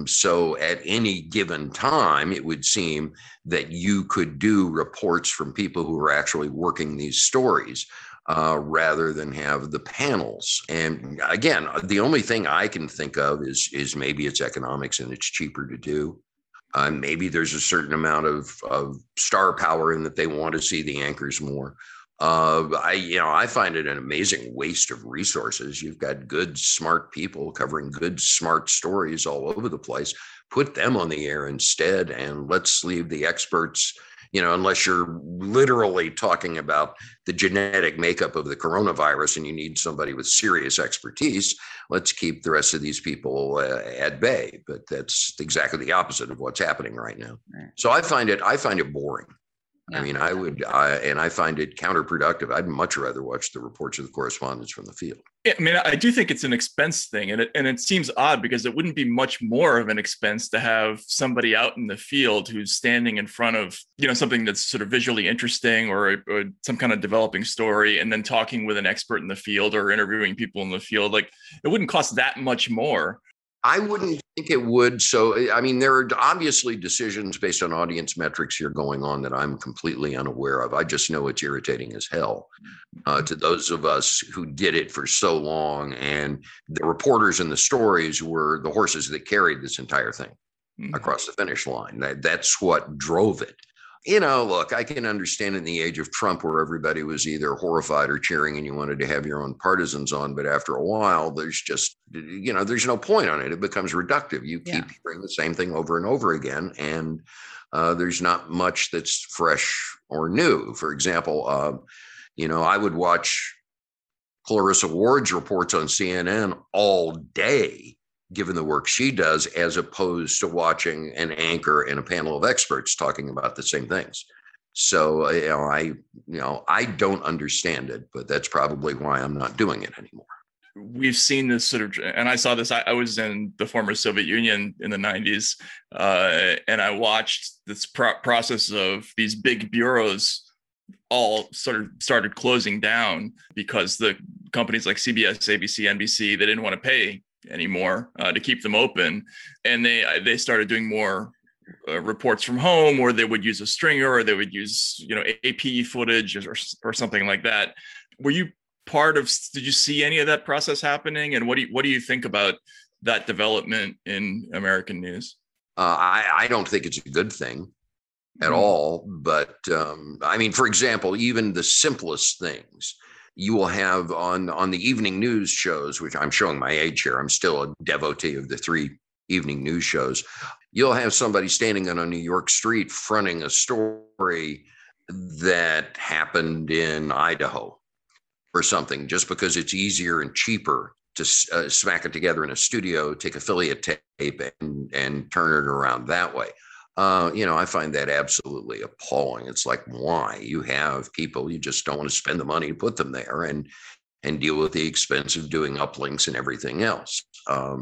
So at any given time, it would seem that you could do reports from people who are actually working these stories rather than have the panels. And again, the only thing I can think of is maybe it's economics and it's cheaper to do. Maybe there's a certain amount of star power in that they want to see the anchors more. I find it an amazing waste of resources. You've got good, smart people covering good, smart stories all over the place. Put them on the air instead, and let's leave the experts, you know, unless you're literally talking about the genetic makeup of the coronavirus and you need somebody with serious expertise, let's keep the rest of these people at bay. But that's exactly the opposite of what's happening right now. Right. So I find it boring. I mean, I find it counterproductive. I'd much rather watch the reports of the correspondents from the field. Yeah, I mean, I do think it's an expense thing, and it seems odd because it wouldn't be much more of an expense to have somebody out in the field who's standing in front of, you know, something that's sort of visually interesting or some kind of developing story, and then talking with an expert in the field or interviewing people in the field. Like, it wouldn't cost that much more. I wouldn't think it would. So, I mean, there are obviously decisions based on audience metrics here going on that I'm completely unaware of. I just know it's irritating as hell to those of us who did it for so long. And the reporters and the stories were the horses that carried this entire thing across the finish line. That's what drove it. You know, look, I can understand in the age of Trump where everybody was either horrified or cheering and you wanted to have your own partisans on. But after a while, there's just, you know, there's no point on it. It becomes reductive. You keep hearing the same thing over and over again. And there's not much that's fresh or new. For example, you know, I would watch Clarissa Ward's reports on CNN all day, given the work she does, as opposed to watching an anchor and a panel of experts talking about the same things. So, you know, I don't understand it, but that's probably why I'm not doing it anymore. We've seen this sort of, and I saw this, I was in the former Soviet Union in the 90s, and I watched this process of these big bureaus all sort of started closing down because the companies like CBS, ABC, NBC, they didn't want to pay anymore to keep them open, and they started doing more reports from home, or they would use a stringer, or they would use, you know, AP footage or something like that. Were you part of? Did you see any of that process happening? And what do you think about that development in American news? I don't think it's a good thing at all. But I mean, for example, even the simplest things. You will have on the evening news shows, which I'm showing my age here. I'm still a devotee of the three evening news shows. You'll have somebody standing on a New York street fronting a story that happened in Idaho or something, just because it's easier and cheaper to smack it together in a studio, take affiliate tape and turn it around that way. You know, I find that absolutely appalling. It's like, why? You have people, you just don't want to spend the money to put them there and deal with the expense of doing uplinks and everything else. I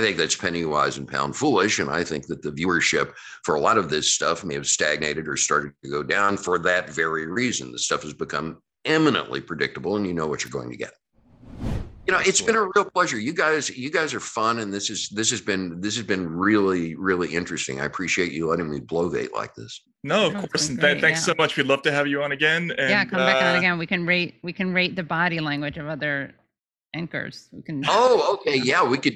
think that's penny wise and pound foolish. And I think that the viewership for a lot of this stuff may have stagnated or started to go down for that very reason. The stuff has become eminently predictable and you know what you're going to get. You know, it's been a real pleasure. You guys are fun, and this has been really, really interesting. I appreciate you letting me bloviate like this. No, of course. Thanks so much. We'd love to have you on again. And, come back on again. We can rate the body language of other anchors. We could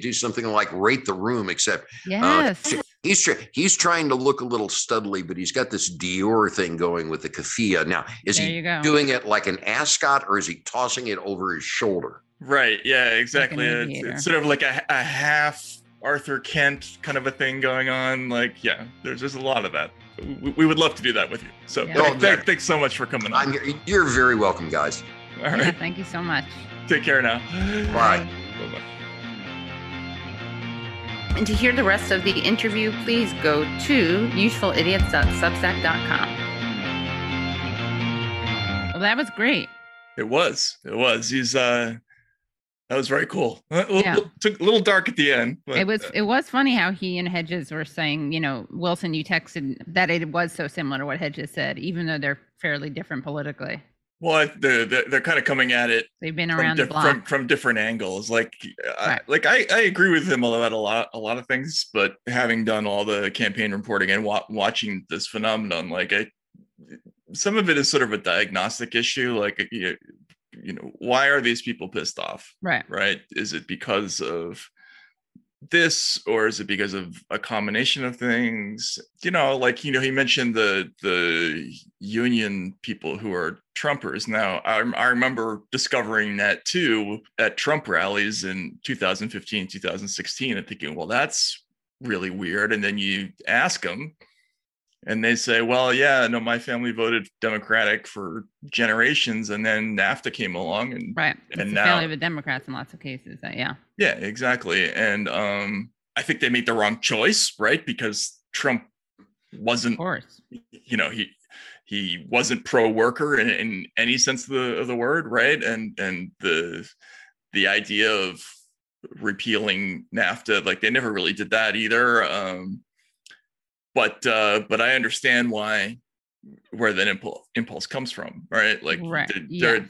do something like rate the room, except yes. He's trying to look a little studly, but he's got this Dior thing going with the keffiyeh. Now, is he doing it like an ascot, or is he tossing it over his shoulder? Right. Yeah, exactly. Like it's sort of like a half Arthur Kent kind of a thing going on. Like, yeah, there's just a lot of that. We would love to do that with you. So yeah. Thanks so much for coming on. You're very welcome, guys. All right. Yeah, thank you so much. Take care now. Bye. Bye-bye. And to hear the rest of the interview, please go to usefulidiots.substack.com. Well, that was great. It was. That was very cool. Yeah. Took a little dark at the end. But, it was funny how he and Hedges were saying, you know, Wilson, you texted that it was so similar to what Hedges said, even though they're fairly different politically. Well, they're kind of coming at it. They've been around the block from different angles. Like, right. I agree with him about a lot of things, but having done all the campaign reporting and watching this phenomenon, like some of it is sort of a diagnostic issue. Like, you know, why are these people pissed off? Right. Right. Is it because of this, or is it because of a combination of things? You know, like, you know, he mentioned the union people who are Trumpers. Now, I remember discovering that too at Trump rallies in 2015, 2016, and thinking, well, that's really weird. And then you ask them, and they say, well, yeah, no, my family voted Democratic for generations, and then NAFTA came along, and right, it's and the now of the Democrats in lots of cases. Yeah, exactly. And I think they made the wrong choice, right? Because Trump wasn't, of course, you know, he wasn't pro-worker in any sense of the word, right? And the idea of repealing NAFTA, like they never really did that either. But I understand where that impulse comes from, right? Like, right.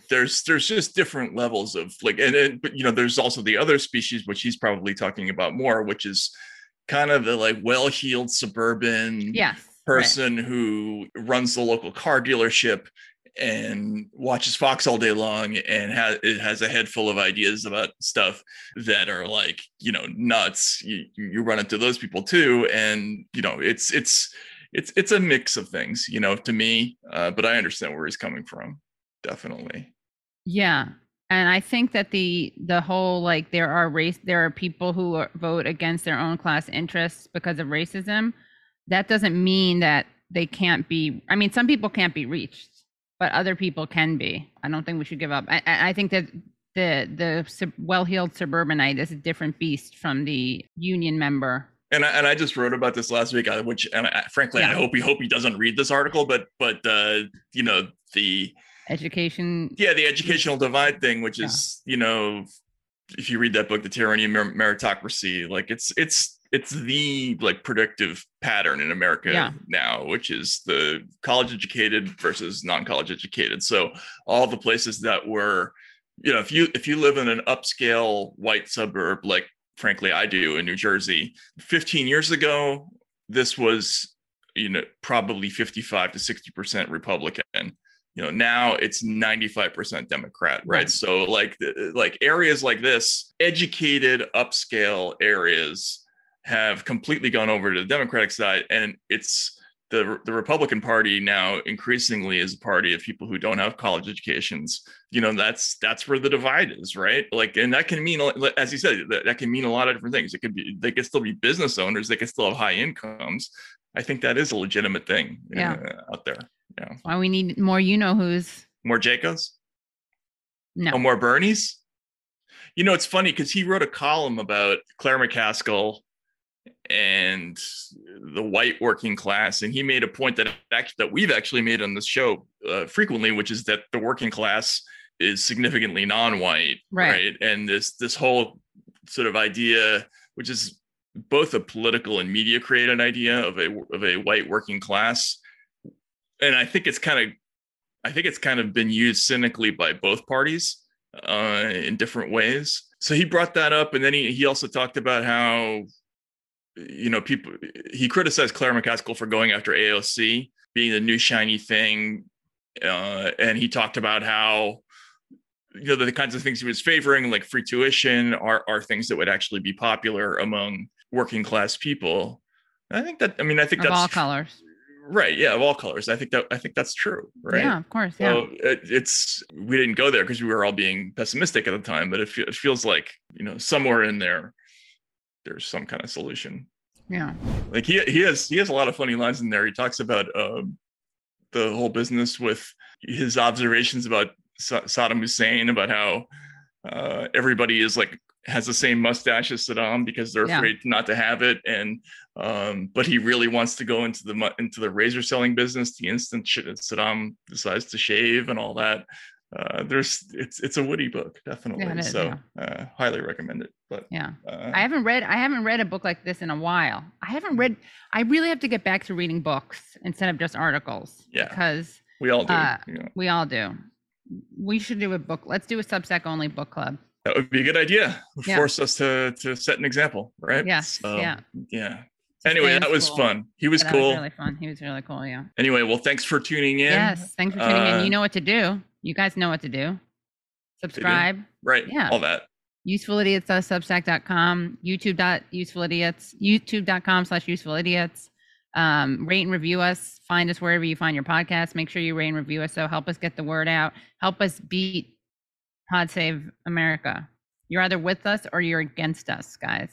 There's just different levels of like, but you know, there's also the other species, which he's probably talking about more, which is kind of the like well-heeled suburban person, right, who runs the local car dealership and watches Fox all day long and has a head full of ideas about stuff that are like, you know, nuts. You run into those people too. And, you know, it's a mix of things, you know, to me, but I understand where he's coming from. Definitely. Yeah. And I think that the whole, like, there are people who vote against their own class interests because of racism. That doesn't mean that they can't be, I mean, some people can't be reached, but other people can be. I don't think we should give up. I think that the well-heeled suburbanite is a different beast from the union member. And I just wrote about this last week, I hope he doesn't read this article. But you know, the educational divide thing, which is, you know, if you read that book, The Tyranny of Meritocracy, like it's the like predictive pattern in America now, which is the college educated versus non-college educated. So all the places that were, you know, if you live in an upscale white suburb, like frankly I do in New Jersey, 15 years ago, this was, you know, probably 55 to 60% Republican. You know, now it's 95% Democrat, right? So like areas like this, educated upscale areas, have completely gone over to the Democratic side, and it's the Republican Party now increasingly is a party of people who don't have college educations. You know, that's where the divide is, right? Like, and that can mean, as you said, that can mean a lot of different things. It could be, they could still be business owners, they could still have high incomes. I think that is a legitimate thing out there. Yeah, that's why we need more. You know, who's more Jacos? No, or more Bernies. You know, it's funny because he wrote a column about Claire McCaskill and the white working class, and he made a point that we've actually made on this show frequently, which is that the working class is significantly non-white, right? And this whole sort of idea, which is both a political and media created idea of a white working class, and I think it's kind of been used cynically by both parties in different ways. So he brought that up, and then he also talked about how, you know, people, he criticized Claire McCaskill for going after AOC being the new shiny thing. And he talked about how, you know, the kinds of things he was favoring, like free tuition, are things that would actually be popular among working class people. I think that's all colors. Right. Yeah. Of all colors. I think that's true. Right. Yeah, of course. Yeah. So we didn't go there because we were all being pessimistic at the time, but it feels like, somewhere in there, there's some kind of solution. Yeah. Like he has a lot of funny lines in there. He talks about the whole business with his observations about Saddam Hussein, about how everybody is like, has the same mustache as Saddam because they're afraid not to have it, and but he really wants to go into the razor selling business the instant Saddam decides to shave and all that. It's a Woody book, definitely. Yeah, is, so yeah. Highly recommend it. But yeah, I haven't read a book like this in a while. I really have to get back to reading books instead of just articles. Yeah, because we all do. We all do. We should do a book. Let's do a Substack only book club. That would be a good idea. Yeah. Force us to set an example, right? Yes. Yeah. Anyway, that was fun. He was cool. That was really fun. He was really cool. Yeah. Anyway, well, thanks for tuning in. Yes, thanks for tuning in. You know what to do. You guys know what to do. Subscribe. Do. Right. Yeah. All that. Useful Idiots. Substack.com. YouTube.usefulidiots. YouTube.com/usefulidiots. Rate and review us. Find us wherever you find your podcasts. Make sure you rate and review us. So help us get the word out. Help us beat Pod Save America. You're either with us or you're against us, guys.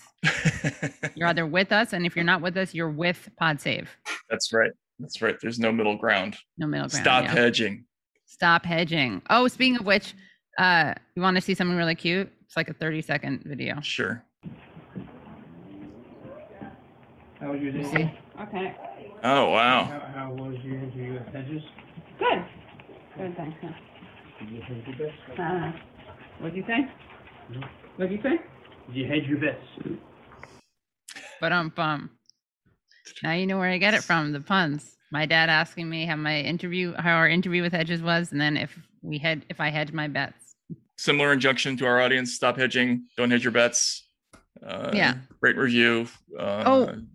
You're either with us, and if you're not with us, you're with Pod Save. That's right. There's no middle ground. Stop hedging. Stop hedging. Oh, speaking of which, you want to see something really cute? It's like a 30-second video. Sure. How was your day? Okay. Oh, wow. How was your interview with Hedges? Good, thanks. Did you hedge your bets? What'd you say? Did you hedge your bets? But now you know where I get it from, the puns. My dad asking me how our interview with Hedges was, and then if I hedge my bets. Similar injunction to our audience: stop hedging, don't hedge your bets. Great review.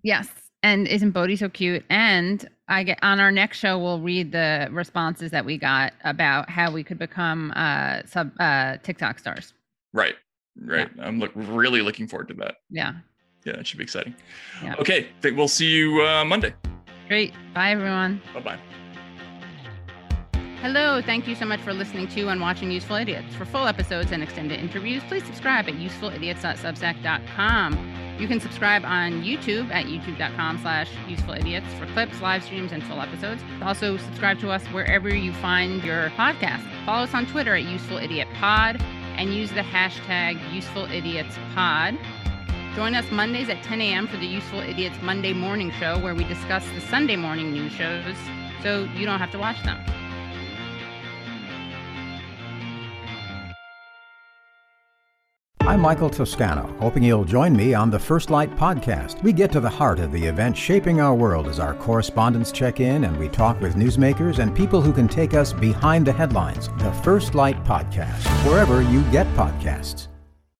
Yes. And isn't Bodhi so cute? And on our next show, we'll read the responses that we got about how we could become TikTok stars. Right. Yeah. I'm really looking forward to that. Yeah. Yeah, it should be exciting. Yeah. Okay, we'll see you Monday. Great. Bye, everyone. Bye-bye. Hello, thank you so much for listening to and watching Useful Idiots. For full episodes and extended interviews, please subscribe at usefulidiots.substack.com. You can subscribe on YouTube at youtube.com/usefulidiots for clips, live streams, and full episodes. Also, subscribe to us wherever you find your podcast. Follow us on Twitter at usefulidiots_pod and use the hashtag usefulidiots_pod. Join us Mondays at 10 a.m. for the Useful Idiots Monday Morning Show, where we discuss the Sunday morning news shows so you don't have to watch them. I'm Michael Toscano, hoping you'll join me on the First Light Podcast. We get to the heart of the event shaping our world as our correspondents check in, and we talk with newsmakers and people who can take us behind the headlines. The First Light Podcast, wherever you get podcasts.